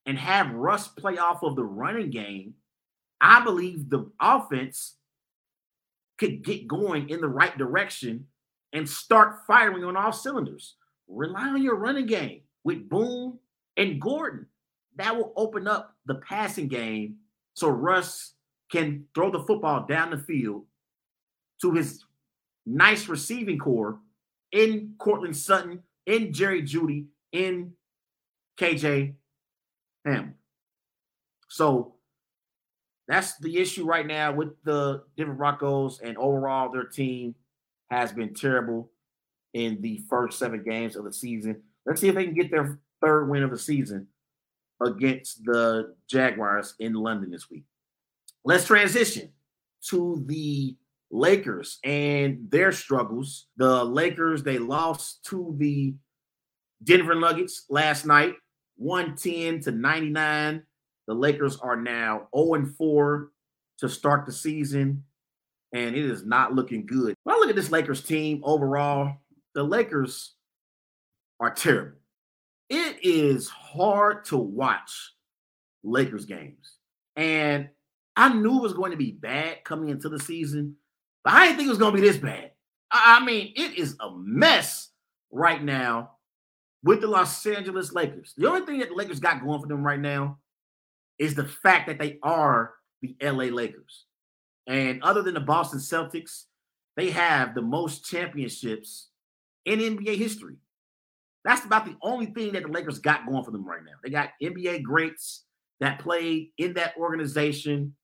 and have Russ play off of the running game, I believe the offense could get going in the right direction and start firing on all cylinders. Rely on your running game with Boone and Gordon. That will open up the passing game so Russ can throw the football down the field to his nice receiving core in Cortland Sutton, in Jerry Jeudy, in K.J. Ham. So that's the issue right now with the Denver Broncos, and overall their team has been terrible in the first 7 games of the season. Let's see if they can get their third win of the season against the Jaguars in London this week. Let's transition to the Lakers and their struggles. The Lakers, they lost to the Denver Nuggets last night, 110-99. The Lakers are now 0-4 to start the season, and it is not looking good. When I look at this Lakers team overall, the Lakers are terrible. It is hard to watch Lakers games. And I knew it was going to be bad coming into the season, but I didn't think it was going to be this bad. I mean, it is a mess right now with the Los Angeles Lakers. The only thing that the Lakers got going for them right now is the fact that they are the LA Lakers. And other than the Boston Celtics, they have the most championships in NBA history. That's about the only thing that the Lakers got going for them right now. They got NBA greats that played in that organization.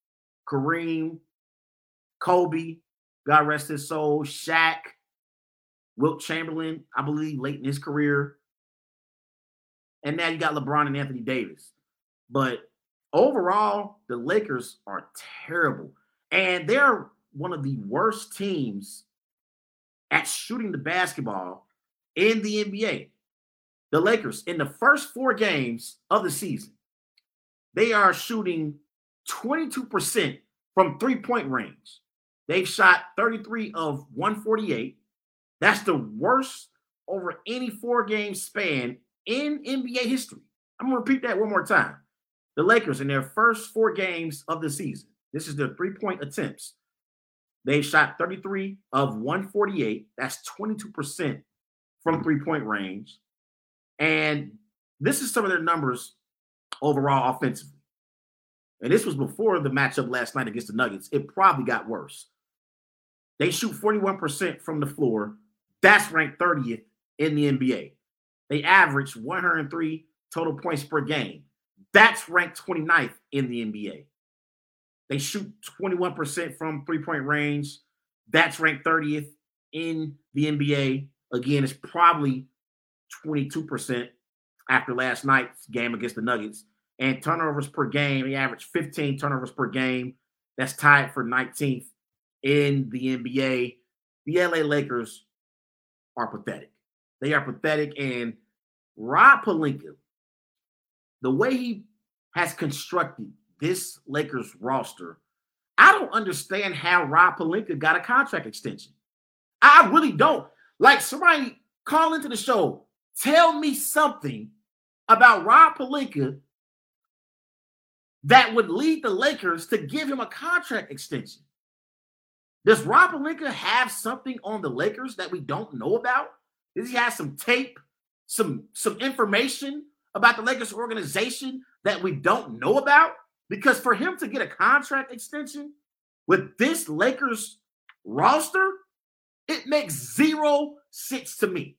Kareem, Kobe, God rest his soul, Shaq, Wilt Chamberlain, I believe, late in his career. And now you got LeBron and Anthony Davis. But overall, the Lakers are terrible. And they're one of the worst teams at shooting the basketball in the NBA. The Lakers, in the first four games of the season, they are shooting 22% from three-point range. They've shot 33 of 148. That's the worst over any four-game span in NBA history. I'm going to repeat that one more time. The Lakers, in their first four games of the season, this is their three-point attempts. They shot 33 of 148. That's 22% from three-point range. And this is some of their numbers overall offensively. And this was before the matchup last night against the Nuggets. It probably got worse. They shoot 41% from the floor. That's ranked 30th in the NBA. They average 103 total points per game. That's ranked 29th in the NBA. They shoot 21% from three-point range. That's ranked 30th in the NBA. Again, it's probably 22% after last night's game against the Nuggets. And turnovers per game, they average 15 turnovers per game. That's tied for 19th in the NBA. The LA Lakers are pathetic. They are pathetic. And Rob Pelinka, the way he has constructed this Lakers roster, I don't understand how Rob Pelinka got a contract extension. I really don't. Like, somebody call into the show, tell me something about Rob Pelinka that would lead the Lakers to give him a contract extension. Does Rob Pelinka have something on the Lakers that we don't know about? Does he have some tape, some information about the Lakers organization that we don't know about? Because for him to get a contract extension with this Lakers roster, it makes 0 6 to me.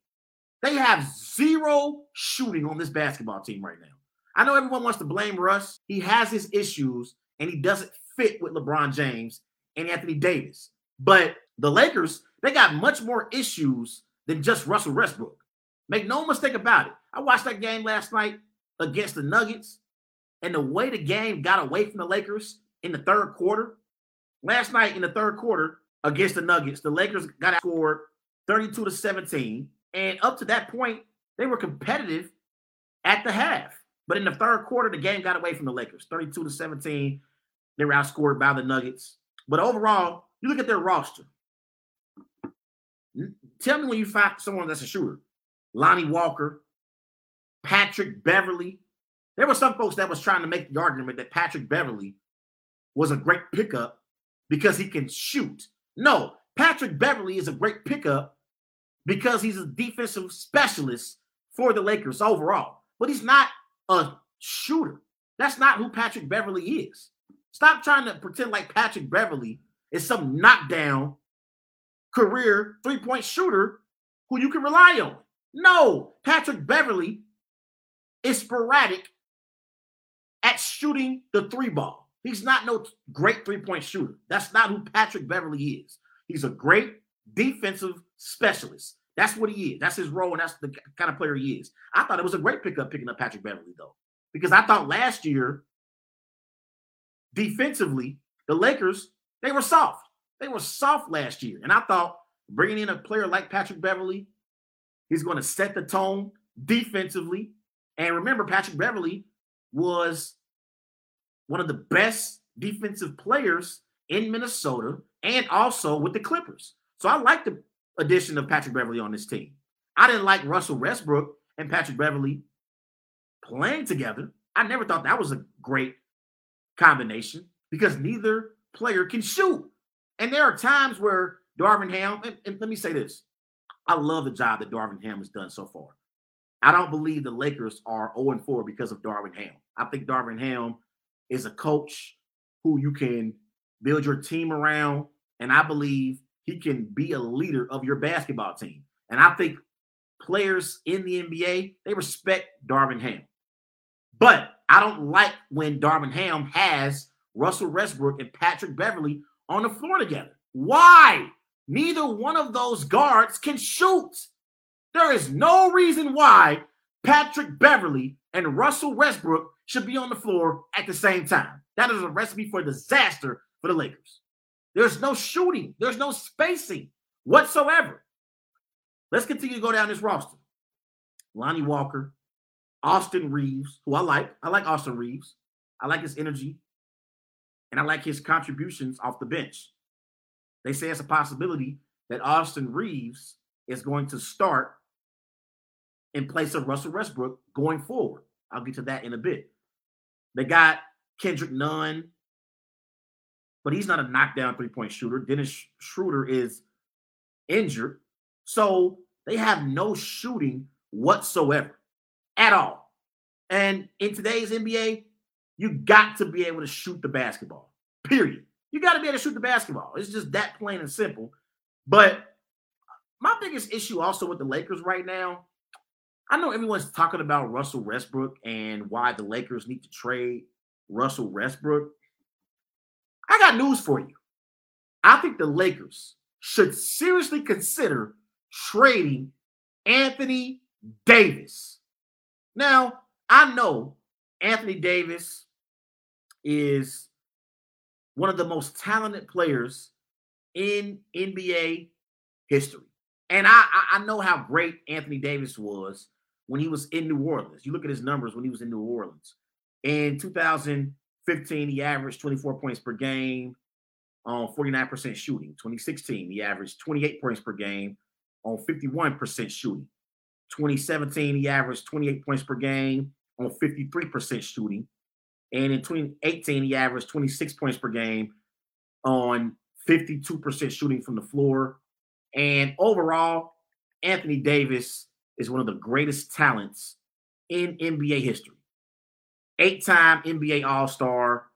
They have zero shooting on this basketball team right now. I know everyone wants to blame Russ. He has his issues, and he doesn't fit with LeBron James and Anthony Davis. But the Lakers, they got much more issues than just Russell Westbrook. Make no mistake about it. I watched that game last night against the Nuggets, and the way the game got away from the Lakers in the third quarter, last night in the third quarter against the Nuggets, the Lakers got outscored 32-17. And up to that point, they were competitive at the half. But in the third quarter, the game got away from the Lakers, 32-17. They were outscored by the Nuggets. But overall, you look at their roster. Tell me when you find someone that's a shooter. Lonnie Walker, Patrick Beverley. There were some folks that was trying to make the argument that Patrick Beverley was a great pickup because he can shoot. No, Patrick Beverley is a great pickup because he's a defensive specialist for the Lakers overall. But he's not a shooter. That's not who Patrick Beverley is. Stop trying to pretend like Patrick Beverley is some knockdown career three-point shooter who you can rely on. No, Patrick Beverley is sporadic at shooting the three ball. He's not no great three-point shooter. That's not who Patrick Beverley is. He's a great defensive specialist. That's what he is. That's his role, and that's the kind of player he is. I thought it was a great pickup picking up Patrick Beverley, though. Because I thought last year, defensively, the Lakers, they were soft. They were soft last year. And I thought bringing in a player like Patrick Beverley, he's going to set the tone defensively. And remember, Patrick Beverley was one of the best defensive players in Minnesota and also with the Clippers. So I like the addition of Patrick Beverley on this team. I didn't like Russell Westbrook and Patrick Beverley playing together. I never thought that was a great combination because neither player can shoot. And there are times where Darvin Ham, and let me say this, I love the job that Darvin Ham has done so far. I don't believe the Lakers are 0-4 because of Darvin Ham. I think Darvin Ham is a coach who you can build your team around, and I believe he can be a leader of your basketball team. And I think players in the NBA, they respect Darvin Ham. But I don't like when Darvin Ham has Russell Westbrook and Patrick Beverley on the floor together. Why? Neither one of those guards can shoot. There is no reason why Patrick Beverley and Russell Westbrook should be on the floor at the same time. That is a recipe for disaster for the Lakers. There's no shooting. There's no spacing whatsoever. Let's continue to go down this roster. Lonnie Walker, Austin Reeves, who I like. I like Austin Reeves. I like his energy, and I like his contributions off the bench. They say it's a possibility that Austin Reeves is going to start in place of Russell Westbrook going forward. I'll get to that in a bit. They got Kendrick Nunn, but he's not a knockdown three-point shooter. Dennis Schroeder is injured, so they have no shooting whatsoever at all. And in today's NBA, you got to be able to shoot the basketball, period. You got to be able to shoot the basketball. It's just that plain and simple. But my biggest issue also with the Lakers right now, I know everyone's talking about Russell Westbrook and why the Lakers need to trade Russell Westbrook. I got news for you. I think the Lakers should seriously consider trading Anthony Davis. Now, I know Anthony Davis is one of the most talented players in NBA history. And I know how great Anthony Davis was when he was in New Orleans. You look at his numbers when he was in New Orleans. In 2015, he averaged 24 points per game on 49% shooting. 2016, he averaged 28 points per game on 51% shooting. 2017, he averaged 28 points per game on 53% shooting. And in 2018, he averaged 26 points per game on 52% shooting from the floor. And overall, Anthony Davis is one of the greatest talents in NBA history. 8-time NBA All-Star,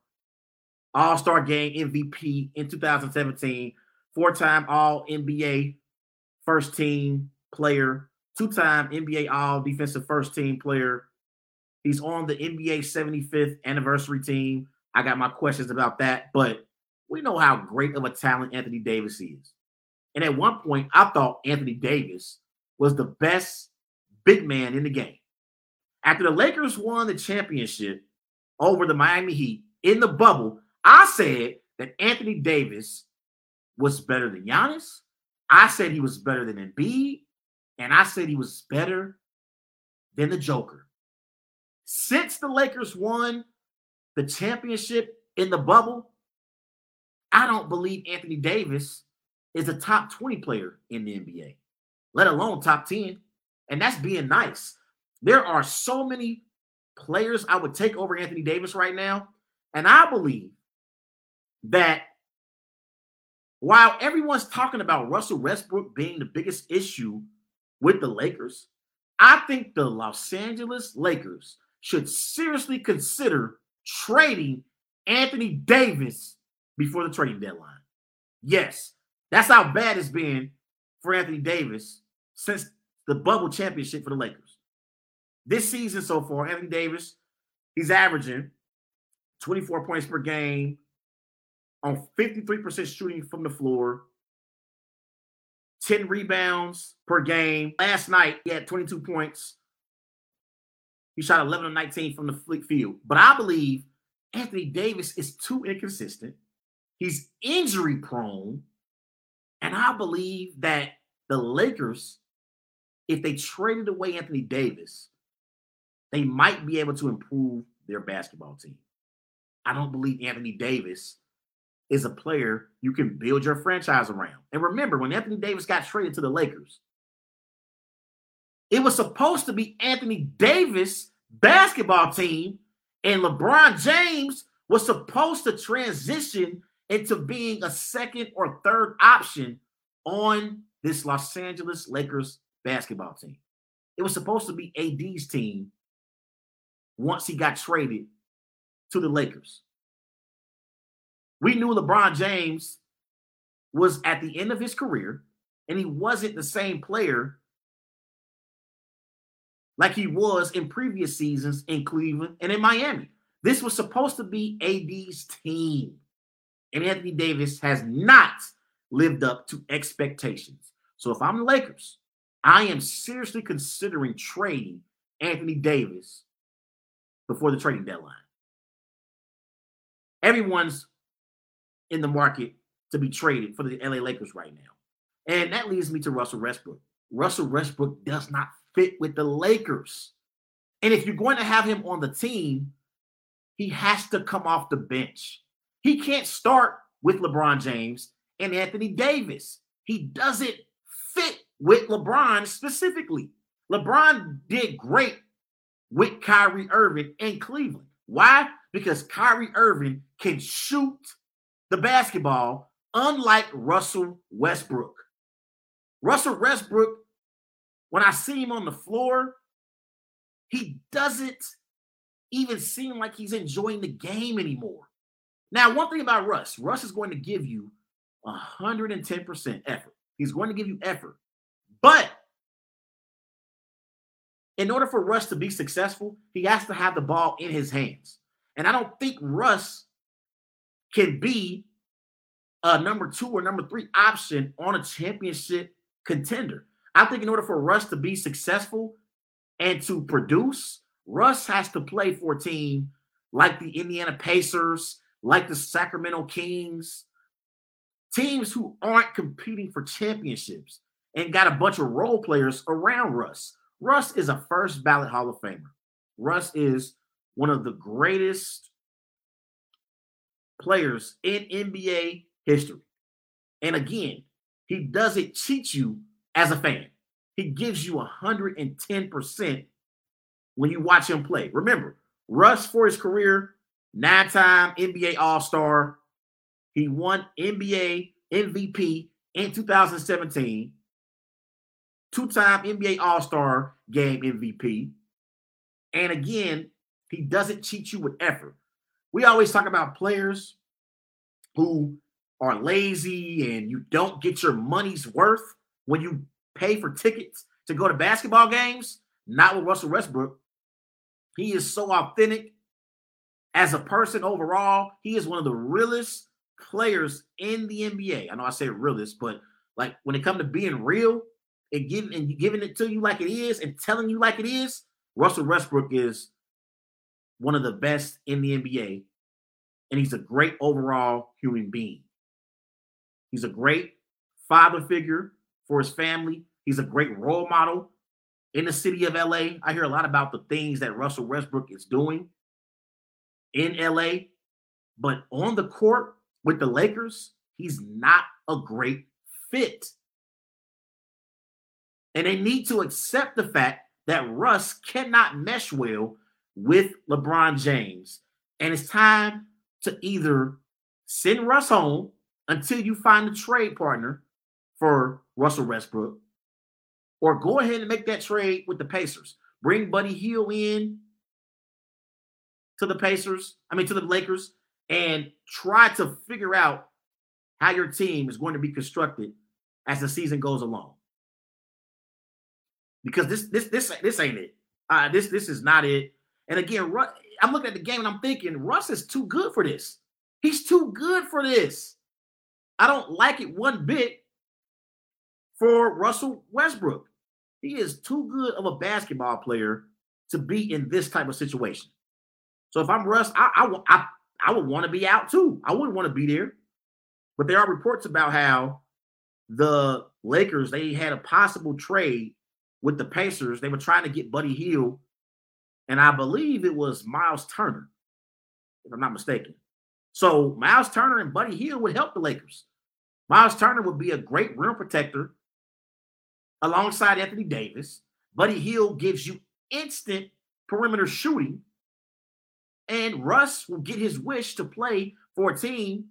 All-Star Game MVP in 2017, 4-time All-NBA First Team player, 2-time NBA All-Defensive First Team player. He's on the NBA 75th anniversary team. I got my questions about that, but we know how great of a talent Anthony Davis is. And at one point, I thought Anthony Davis was the best big man in the game. After the Lakers won the championship over the Miami Heat in the bubble, I said that Anthony Davis was better than Giannis. I said he was better than Embiid. And I said he was better than the Joker. Since the Lakers won the championship in the bubble, I don't believe Anthony Davis is a top 20 player in the NBA, let alone top 10. And that's being nice. There are so many players I would take over Anthony Davis right now. And I believe that while everyone's talking about Russell Westbrook being the biggest issue with the Lakers, I think the Los Angeles Lakers should seriously consider trading Anthony Davis before the trading deadline. Yes. That's how bad it's been for Anthony Davis since the bubble championship for the Lakers. This season so far, Anthony Davis, he's averaging 24 points per game on 53% shooting from the floor, 10 rebounds per game. Last night, he had 22 points He shot 11 of 19 from the flick field. But I believe Anthony Davis is too inconsistent. He's injury prone. And I believe that the Lakers, if they traded away Anthony Davis, they might be able to improve their basketball team. I don't believe Anthony Davis is a player you can build your franchise around. And remember, when Anthony Davis got traded to the Lakers, it was supposed to be Anthony Davis' basketball team, and LeBron James was supposed to transition into being a second or third option on this Los Angeles Lakers basketball team. It was supposed to be AD's team once he got traded to the Lakers. We knew LeBron James was at the end of his career, and he wasn't the same player like he was in previous seasons in Cleveland and in Miami. This was supposed to be AD's team, and Anthony Davis has not lived up to expectations. So if I'm the Lakers, I am seriously considering trading Anthony Davis before the trading deadline. Everyone's in the market to be traded for the LA Lakers right now. And that leads me to Russell Westbrook. Russell Westbrook does not fit with the Lakers. And if you're going to have him on the team, he has to come off the bench. He can't start with LeBron James and Anthony Davis. He doesn't fit with LeBron specifically. LeBron did great with Kyrie Irving in Cleveland. Why? Because Kyrie Irving can shoot the basketball, unlike Russell Westbrook. Russell Westbrook, when I see him on the floor, he doesn't even seem like he's enjoying the game anymore. Now, one thing about Russ is going to give you 110% effort. He's going to give you effort. But in order for Russ to be successful, he has to have the ball in his hands. And I don't think Russ can be a number two or number three option on a championship contender. I think in order for Russ to be successful and to produce, Russ has to play for a team like the Indiana Pacers, like the Sacramento Kings, teams who aren't competing for championships and got a bunch of role players around Russ. Russ is a first ballot Hall of Famer. Russ is one of the greatest players in NBA history. And again, he doesn't cheat you as a fan. He gives you 110% when you watch him play. Remember, Russ for his career, 9-time NBA All-Star. He won NBA MVP in 2017. 2-time NBA All-Star game MVP. And again, he doesn't cheat you with effort. We always talk about players who are lazy and you don't get your money's worth when you pay for tickets to go to basketball games. Not with Russell Westbrook. He is so authentic as a person overall. He is one of the realest players in the NBA. I know I say realest, but like when it comes to being real and giving it to you like it is and telling you like it is, Russell Westbrook is one of the best in the NBA, and he's a great overall human being. He's a great father figure for his family. He's a great role model in the city of LA. I hear a lot about the things that Russell Westbrook is doing in LA, but on the court with the Lakers, he's not a great fit. And they need to accept the fact that Russ cannot mesh well with LeBron James. And it's time to either send Russ home until you find a trade partner for Russell Westbrook, or go ahead and make that trade with the Pacers. Bring Buddy Hield in to the Lakers, and try to figure out how your team is going to be constructed as the season goes along. Because this ain't it. This is not it. And again, I'm looking at the game and I'm thinking, Russ is too good for this. He's too good for this. I don't like it one bit for Russell Westbrook. He is too good of a basketball player to be in this type of situation. So if I'm Russ, I would want to be out too. I wouldn't want to be there. But there are reports about how the Lakers, they had a possible trade with the Pacers. They were trying to get Buddy Hield, and I believe it was Miles Turner, if I'm not mistaken. So Miles Turner and Buddy Hield would help the Lakers. Miles Turner would be a great rim protector alongside Anthony Davis. Buddy Hield gives you instant perimeter shooting, and Russ will get his wish to play for a team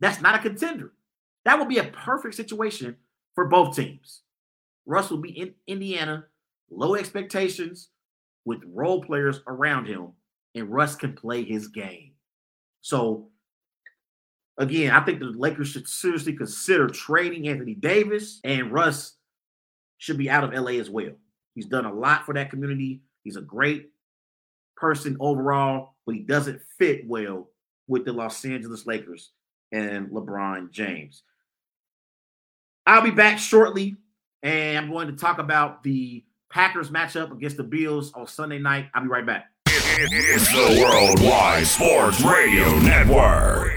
that's not a contender. That would be a perfect situation for both teams. Russ will be in Indiana, low expectations, with role players around him, and Russ can play his game. So, again, I think the Lakers should seriously consider trading Anthony Davis, and Russ should be out of LA as well. He's done a lot for that community. He's a great person overall, but he doesn't fit well with the Los Angeles Lakers and LeBron James. I'll be back shortly, and I'm going to talk about the Packers matchup against the Bills on Sunday night. I'll be right back. It's the Worldwide Sports Radio Network.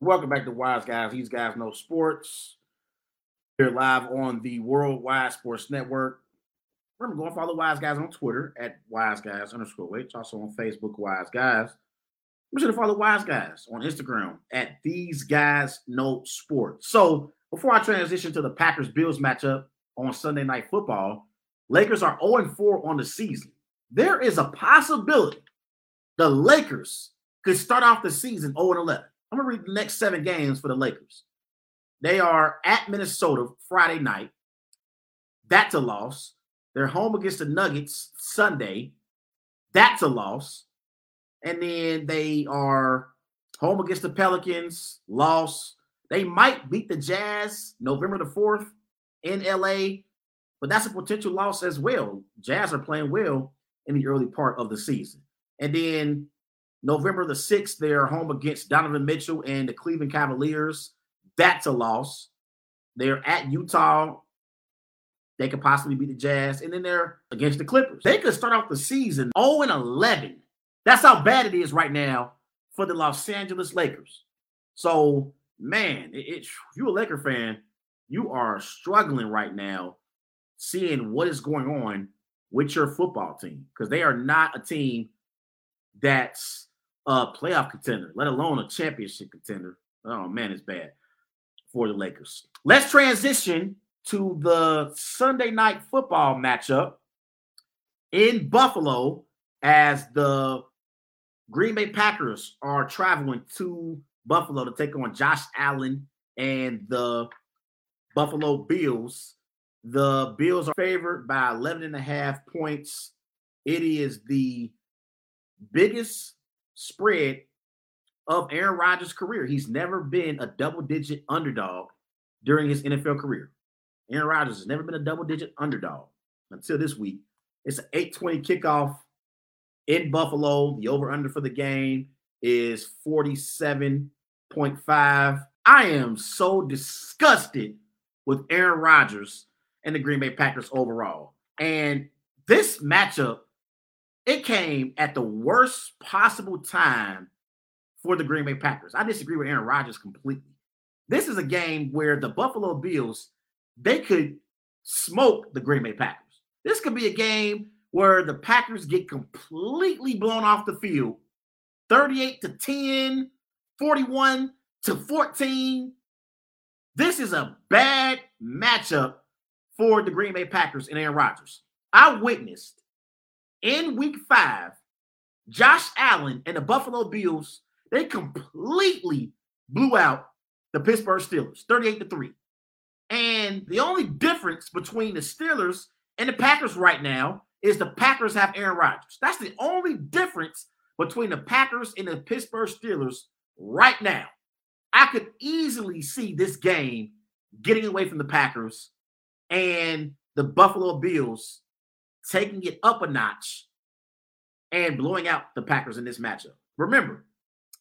Welcome back to Wise Guys. These guys know sports. We're live on the Worldwide Sports Network. Remember, go and follow Wise Guys on Twitter at WiseGuys_H. Also on Facebook, Wise Guys. Be sure to follow Wise Guys on Instagram at These Guys Know Sports. So before I transition to the Packers-Bills matchup on Sunday Night Football, Lakers are 0-4 on the season. There is a possibility the Lakers could start off the season 0-11. I'm going to read the next 7 games for the Lakers. They are at Minnesota Friday night. That's a loss. They're home against the Nuggets Sunday. That's a loss. And then they are home against the Pelicans. Loss. They might beat the Jazz November the 4th in LA, but that's a potential loss as well. Jazz are playing well in the early part of the season. And then November the 6th, they're home against Donovan Mitchell and the Cleveland Cavaliers. That's a loss. They're at Utah. They could possibly beat the Jazz. And then they're against the Clippers. They could start off the season 0-11. That's how bad it is right now for the Los Angeles Lakers. So, man, if you're a Laker fan, you are struggling right now seeing what is going on with your football team, because they are not a team that's a playoff contender, let alone a championship contender. Oh, man, it's bad for the Lakers. Let's transition to the Sunday night football matchup in Buffalo as the Green Bay Packers are traveling to Buffalo to take on Josh Allen and the Buffalo Bills. The Bills are favored by 11.5 points. It is the biggest spread of Aaron Rodgers' career. He's never been a double-digit underdog during his NFL career. Aaron Rodgers has never been a double-digit underdog until this week. It's an 8:20 kickoff in Buffalo. The over-under for the game is 47.5. I am so disgusted with Aaron Rodgers and the Green Bay Packers overall. And this matchup, it came at the worst possible time for the Green Bay Packers. I disagree with Aaron Rodgers completely. This is a game where the Buffalo Bills, they could smoke the Green Bay Packers. This could be a game where the Packers get completely blown off the field, 38-10, 41-14. This is a bad matchup for the Green Bay Packers and Aaron Rodgers. I witnessed in week 5, Josh Allen and the Buffalo Bills, they completely blew out the Pittsburgh Steelers, 38-3. And the only difference between the Steelers and the Packers right now is the Packers have Aaron Rodgers. That's the only difference between the Packers and the Pittsburgh Steelers right now. I could easily see this game getting away from the Packers and the Buffalo Bills taking it up a notch and blowing out the Packers in this matchup. Remember,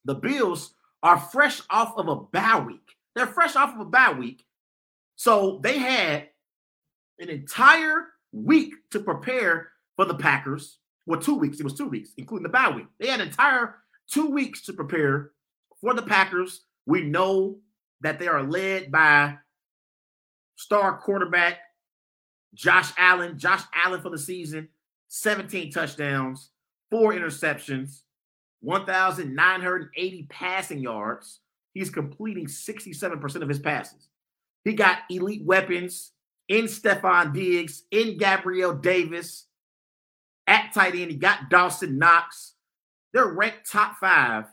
the Bills are fresh off of a bye week. They're fresh off of a bye week. So they had an entire week to prepare for the Packers. Well, 2 weeks. It was 2 weeks, including the bye week. They had an entire 2 weeks to prepare for the Packers. We know that they are led by star quarterback Josh Allen. Josh Allen for the season, 17 touchdowns, 4 interceptions, 1,980 passing yards. He's completing 67% of his passes. He got elite weapons in Stephon Diggs, in Gabrielle Davis. At tight end, he got Dawson Knox. They're ranked top 5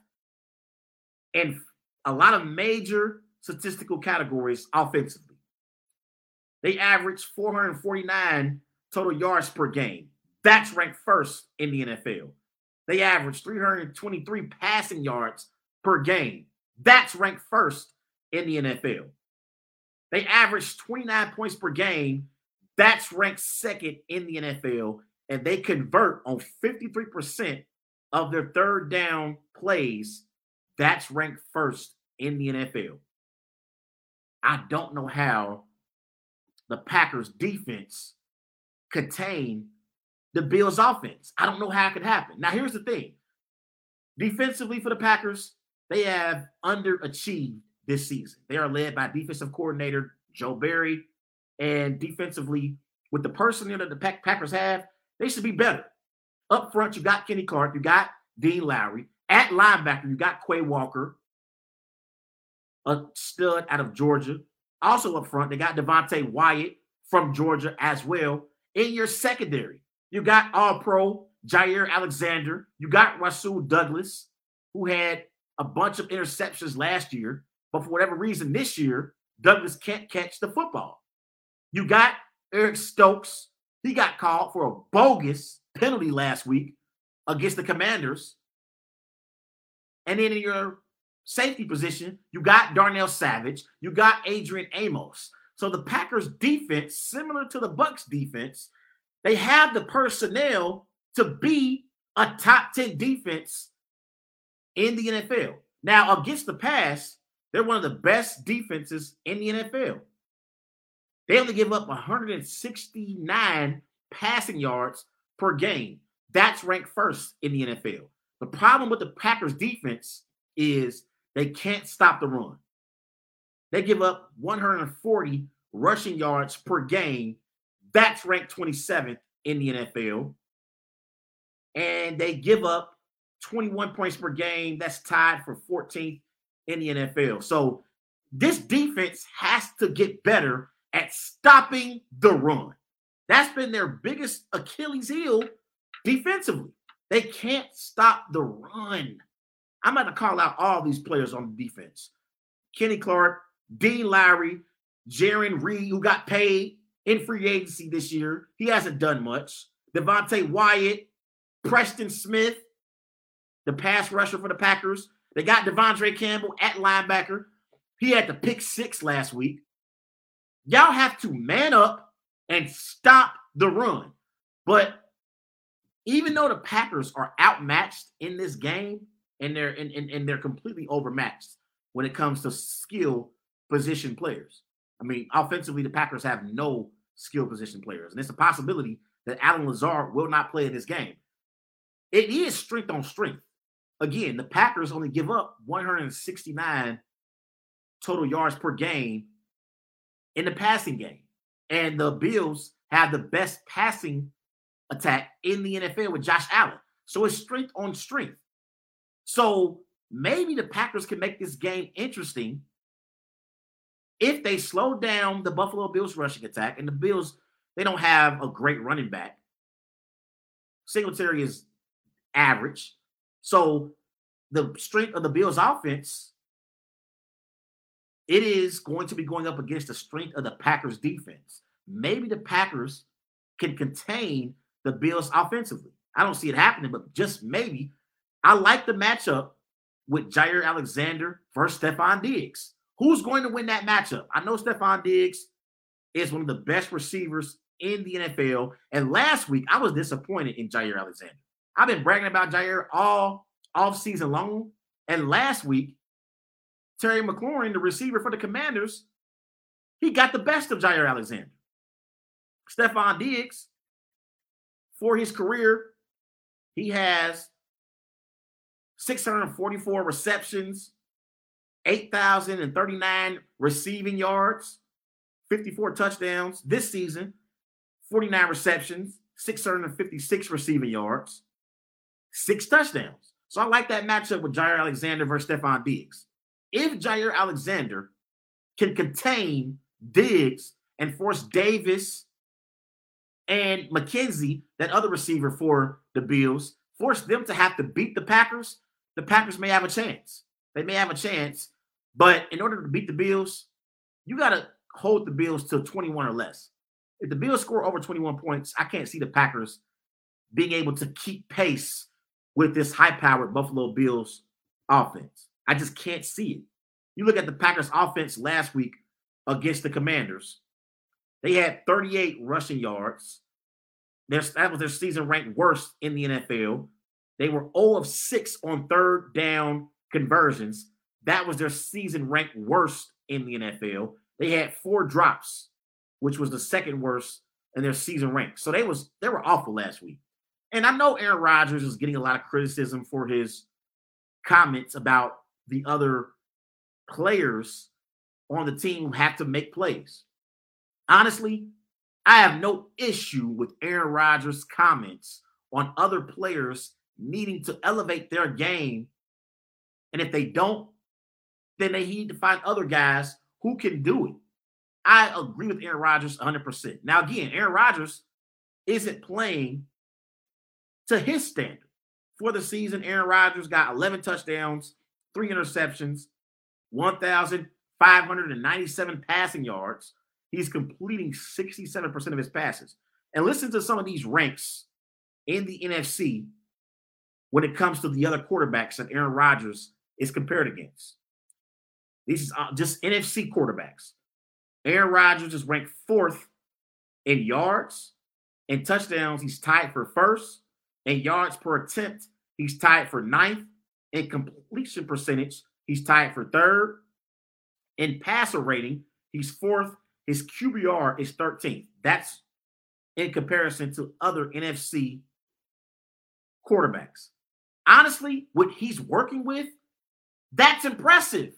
in a lot of major statistical categories offensively. They average 449 total yards per game. That's ranked first in the NFL. They average 323 passing yards per game. That's ranked first in the NFL. They average 29 points per game. That's ranked second in the NFL. And they convert on 53% of their third down plays. That's ranked first in the NFL. I don't know how the Packers defense contained the Bills offense. I don't know how it could happen. Now, here's the thing. Defensively for the Packers, they have underachieved this season. They are led by defensive coordinator Joe Barry. And defensively, with the personnel that the Packers have, they should be better. Up front, you got Kenny Clark. You got Dean Lowry. At linebacker, you got Quay Walker, a stud out of Georgia. Also up front, they got Devontae Wyatt from Georgia as well. In your secondary, you got All-Pro Jair Alexander. You got Rasul Douglas, who had a bunch of interceptions last year. But for whatever reason, this year, Douglas can't catch the football. You got Eric Stokes. He got called for a bogus penalty last week against the Commanders. And then in your safety position, you got Darnell Savage. You got Adrian Amos. So the Packers defense, similar to the Bucks defense, they have the personnel to be a top 10 defense in the NFL. Now, against the pass, they're one of the best defenses in the NFL. They only give up 169 passing yards per game. That's ranked first in the NFL. The problem with the Packers defense is they can't stop the run. They give up 140 rushing yards per game. That's ranked 27th in the NFL. And they give up 21 points per game. That's tied for 14th in the NFL. So this defense has to get better at stopping the run. That's been their biggest Achilles heel defensively. They can't stop the run. I'm going to call out all these players on the defense. Kenny Clark, Dean Lowry, Jaron Reed, who got paid in free agency this year. He hasn't done much. Devontae Wyatt, Preston Smith, the pass rusher for the Packers. They got Devondre Campbell at linebacker. He had the pick 6 last week. Y'all have to man up and stop the run. But even though the Packers are outmatched in this game, and they're completely overmatched when it comes to skill position players. I mean, offensively, the Packers have no skill position players. And it's a possibility that Allen Lazard will not play in this game. It is strength on strength. Again, the Packers only give up 169 total yards per game in the passing game. And the Bills have the best passing attack in the NFL with Josh Allen. So it's strength on strength. So maybe the Packers can make this game interesting if they slow down the Buffalo Bills rushing attack. And the Bills, they don't have a great running back. Singletary is average. So the strength of the Bills offense, it is going to be going up against the strength of the Packers defense. Maybe the Packers can contain the Bills offensively. I don't see it happening, but just maybe. I like the matchup with Jair Alexander versus Stephon Diggs. Who's going to win that matchup? I know Stephon Diggs is one of the best receivers in the NFL. And last week, I was disappointed in Jair Alexander. I've been bragging about Jair all offseason long. And last week, Terry McLaurin, the receiver for the Commanders, he got the best of Jair Alexander. Stephon Diggs, for his career, he has 644 receptions, 8,039 receiving yards, 54 touchdowns this season, 49 receptions, 656 receiving yards, 6 touchdowns. So I like that matchup with Jair Alexander versus Stephon Diggs. If Jair Alexander can contain Diggs and force Davis and McKenzie, that other receiver for the Bills, force them to have to beat the Packers may have a chance. They may have a chance, but in order to beat the Bills, you got to hold the Bills to 21 or less. If the Bills score over 21 points, I can't see the Packers being able to keep pace with this high-powered Buffalo Bills offense. I just can't see it. You look at the Packers offense last week against the Commanders. They had 38 rushing yards. That was their season ranked worst in the NFL. They were 0 of 6 on third down conversions. That was their season ranked worst in the NFL. They had 4 drops, which was the second worst in their season rank. So they were awful last week. And I know Aaron Rodgers is getting a lot of criticism for his comments about the other players on the team who have to make plays. Honestly, I have no issue with Aaron Rodgers' comments on other players needing to elevate their game. And if they don't, then they need to find other guys who can do it. I agree with Aaron Rodgers 100%. Now, again, Aaron Rodgers isn't playing to his standard. For the season, Aaron Rodgers got 11 touchdowns, 3 interceptions, 1,597 passing yards. He's completing 67% of his passes. And listen to some of these ranks in the NFC when it comes to the other quarterbacks that Aaron Rodgers is compared against. These are just NFC quarterbacks. Aaron Rodgers is ranked 4th in yards. In touchdowns, he's tied for 1st. In yards per attempt, he's tied for 9th. In completion percentage, he's tied for 3rd. In passer rating, he's 4th. His QBR is 13th. That's in comparison to other NFC quarterbacks. Honestly, what he's working with, that's impressive.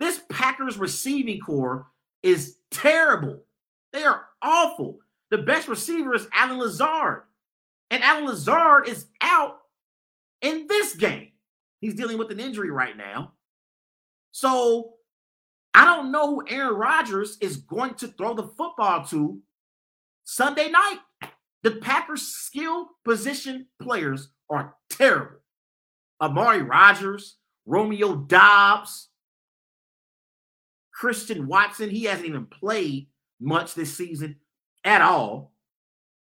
This Packers receiving core is terrible. They are awful. The best receiver is Allen Lazard. And Allen Lazard is out in this game. He's dealing with an injury right now. So I don't know who Aaron Rodgers is going to throw the football to Sunday night. The Packers' skill position players are terrible. Amari Rodgers, Romeo Doubs, Christian Watson, he hasn't even played much this season at all.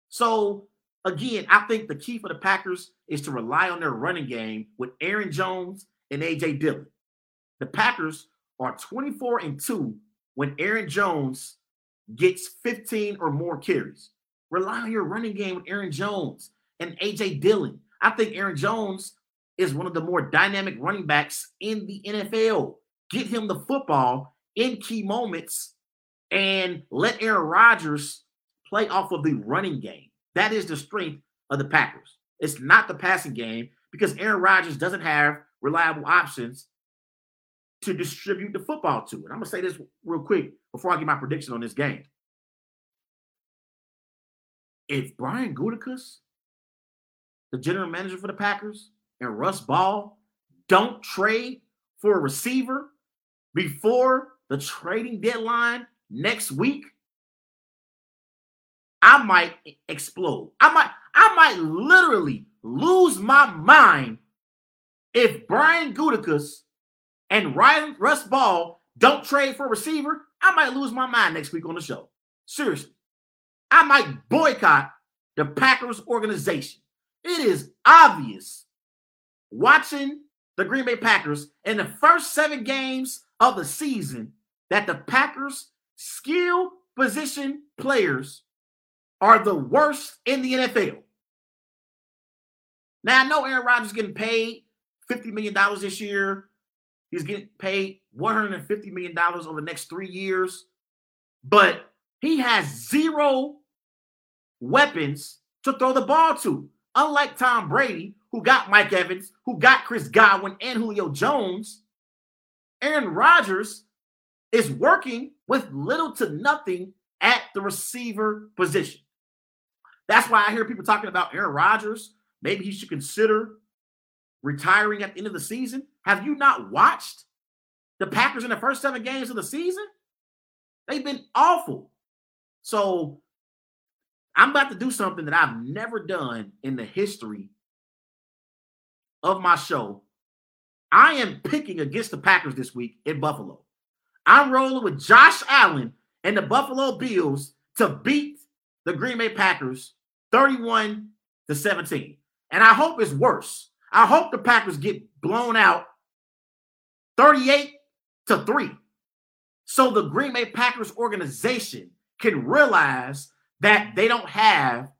So, again, I think the key for the Packers is to rely on their running game with Aaron Jones and A.J. Dillon. The Packers are 24-2 when Aaron Jones gets 15 or more carries. Rely on your running game with Aaron Jones and A.J. Dillon. I think Aaron Jones is one of the more dynamic running backs in the NFL. Get him the football in key moments and let Aaron Rodgers play off of the running game. That is the strength of the Packers. It's not the passing game because Aaron Rodgers doesn't have reliable options to distribute the football to. And I'm going to say this real quick before I give my prediction on this game. If Brian Gutekunst, the general manager for the Packers, and Russ Ball don't trade for a receiver before the trading deadline next week, I might explode. I might literally lose my mind if Brian Gutekunst and Russ Ball don't trade for a receiver. I might lose my mind next week on the show. Seriously. I might boycott the Packers organization. It is obvious watching the Green Bay Packers in the first 7 games of the season that the Packers' skill position players are the worst in the NFL. Now, I know Aaron Rodgers is getting paid $50 million this year. He's getting paid $150 million over the next 3 years. But he has zero weapons to throw the ball to. Unlike Tom Brady, who got Mike Evans, who got Chris Godwin and Julio Jones, Aaron Rodgers is working with little to nothing at the receiver position. That's why I hear people talking about Aaron Rodgers. Maybe he should consider retiring at the end of the season. Have you not watched the Packers in the first 7 games of the season? They've been awful. So I'm about to do something that I've never done in the history of my show. I am picking against the Packers this week in Buffalo. I'm rolling with Josh Allen and the Buffalo Bills to beat the Green Bay Packers 31-17. And I hope it's worse. I hope the Packers get blown out 38-3. So the Green Bay Packers organization can realize that they don't have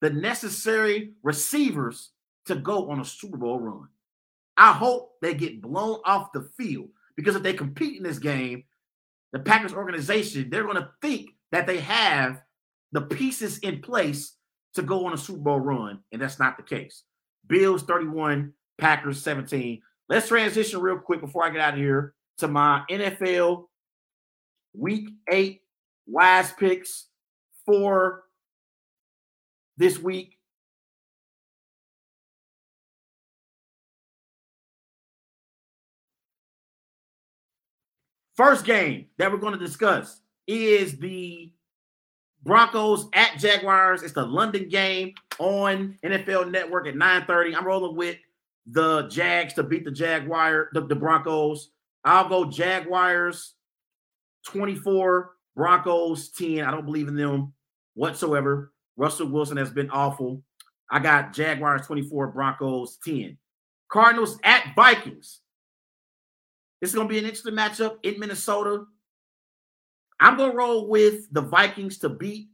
the necessary receivers to go on a Super Bowl run. I hope they get blown off the field, because if they compete in this game, the Packers organization, they're going to think that they have the pieces in place to go on a Super Bowl run, and that's not the case. Bills 31, Packers 17. Let's transition real quick before I get out of here to my NFL Week 8 wise picks for this week. First game that we're going to discuss is the Broncos at Jaguars. It's the London game on NFL Network at 9:30. I'm rolling with the Jags to beat the Broncos. I'll go Jaguars 24, Broncos 10. I don't believe in them whatsoever. Russell Wilson has been awful. I got Jaguars 24, Broncos 10. Cardinals at Vikings. This is going to be an interesting matchup in Minnesota. I'm going to roll with the Vikings to beat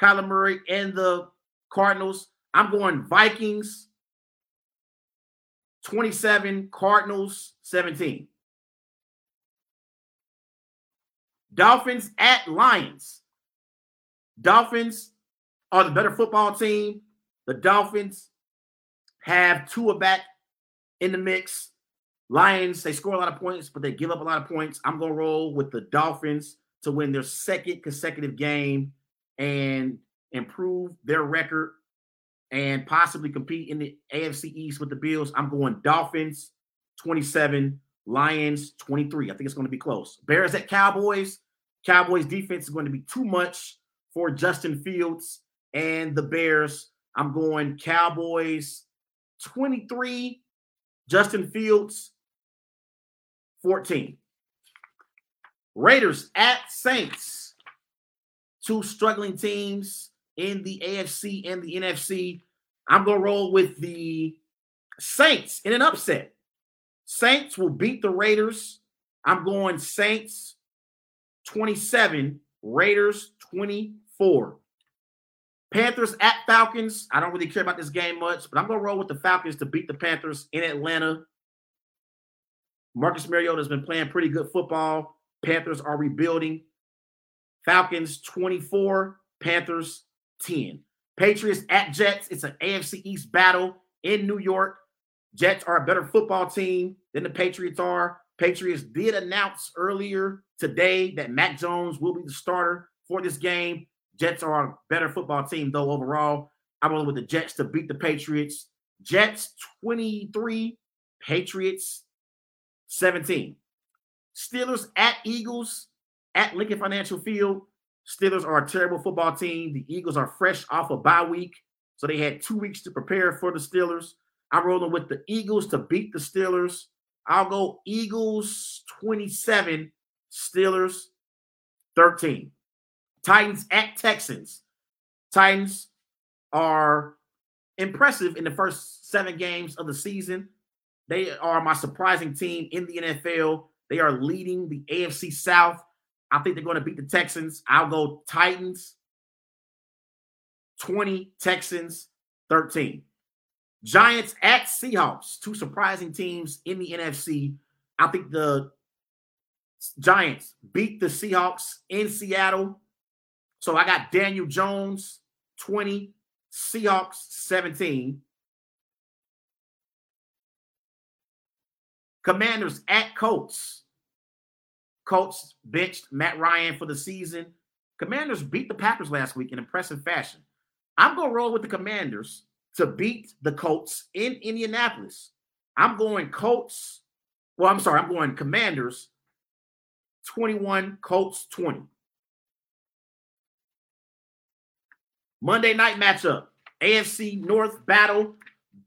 Kyler Murray and the Cardinals. I'm going Vikings 27, Cardinals 17. Dolphins at Lions. Dolphins are the better football team. The Dolphins have Tua back in the mix. Lions, they score a lot of points, but they give up a lot of points. I'm going to roll with the Dolphins to win their second consecutive game and improve their record and possibly compete in the AFC East with the Bills. I'm going Dolphins 27, Lions 23. I think it's going to be close. Bears at Cowboys. Cowboys defense is going to be too much for Justin Fields and the Bears. I'm going Cowboys 23, Justin Fields 14. Raiders at Saints. Two struggling teams in the AFC and the NFC. I'm going to roll with the Saints in an upset. Saints will beat the Raiders. I'm going Saints 27, Raiders 24. Panthers at Falcons. I don't really care about this game much, but I'm going to roll with the Falcons to beat the Panthers in Atlanta. Marcus Mariota has been playing pretty good football. Panthers are rebuilding. Falcons 24, Panthers 10. Patriots at Jets. It's an AFC East battle in New York. Jets are a better football team than the Patriots are. Patriots did announce earlier today that Mac Jones will be the starter for this game. Jets are a better football team, though, overall. I'm going with the Jets to beat the Patriots. Jets 23, Patriots 17. Steelers at Eagles at Lincoln Financial Field. Steelers are a terrible football team. The Eagles are fresh off a bye week, so they had 2 weeks to prepare for the Steelers. I'm rolling with the Eagles to beat the Steelers. I'll go Eagles 27, Steelers 13. Titans at Texans. Titans are impressive in the first 7 games of the season. They are my surprising team in the NFL. They are leading the AFC South. I think they're going to beat the Texans. I'll go Titans 20, Texans 13. Giants at Seahawks, two surprising teams in the NFC. I think the Giants beat the Seahawks in Seattle. So I got Daniel Jones, 20, Seahawks 17. Commanders at Colts. Colts benched Matt Ryan for the season. Commanders beat the Packers last week in impressive fashion. I'm going to roll with the Commanders to beat the Colts in Indianapolis. I'm going Colts. Well, I'm sorry. I'm going Commanders 21, Colts 20. Monday night matchup. AFC North battle.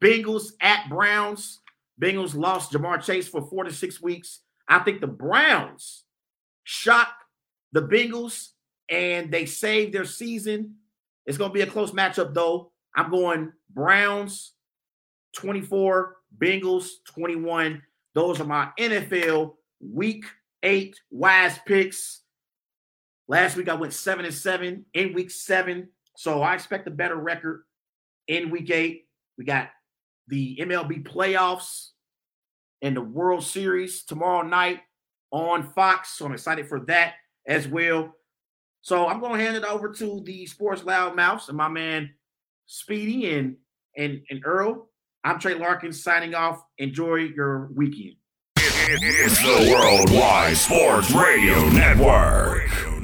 Bengals at Browns. Bengals lost Ja'Marr Chase for 4 to 6 weeks. I think the Browns shocked the Bengals, and they saved their season. It's going to be a close matchup, though. I'm going Browns 24, Bengals 21. Those are my NFL Week 8 wise picks. Last week, I went 7-7 in Week 7, so I expect a better record in Week 8. We got the MLB playoffs and the World Series tomorrow night on Fox, so I'm excited for that as well. So I'm going to hand it over to the Sports Loudmouths and my man Speedy and Earl. I'm Trey Larkin signing off. Enjoy your weekend. It's the Worldwide Sports Radio Network.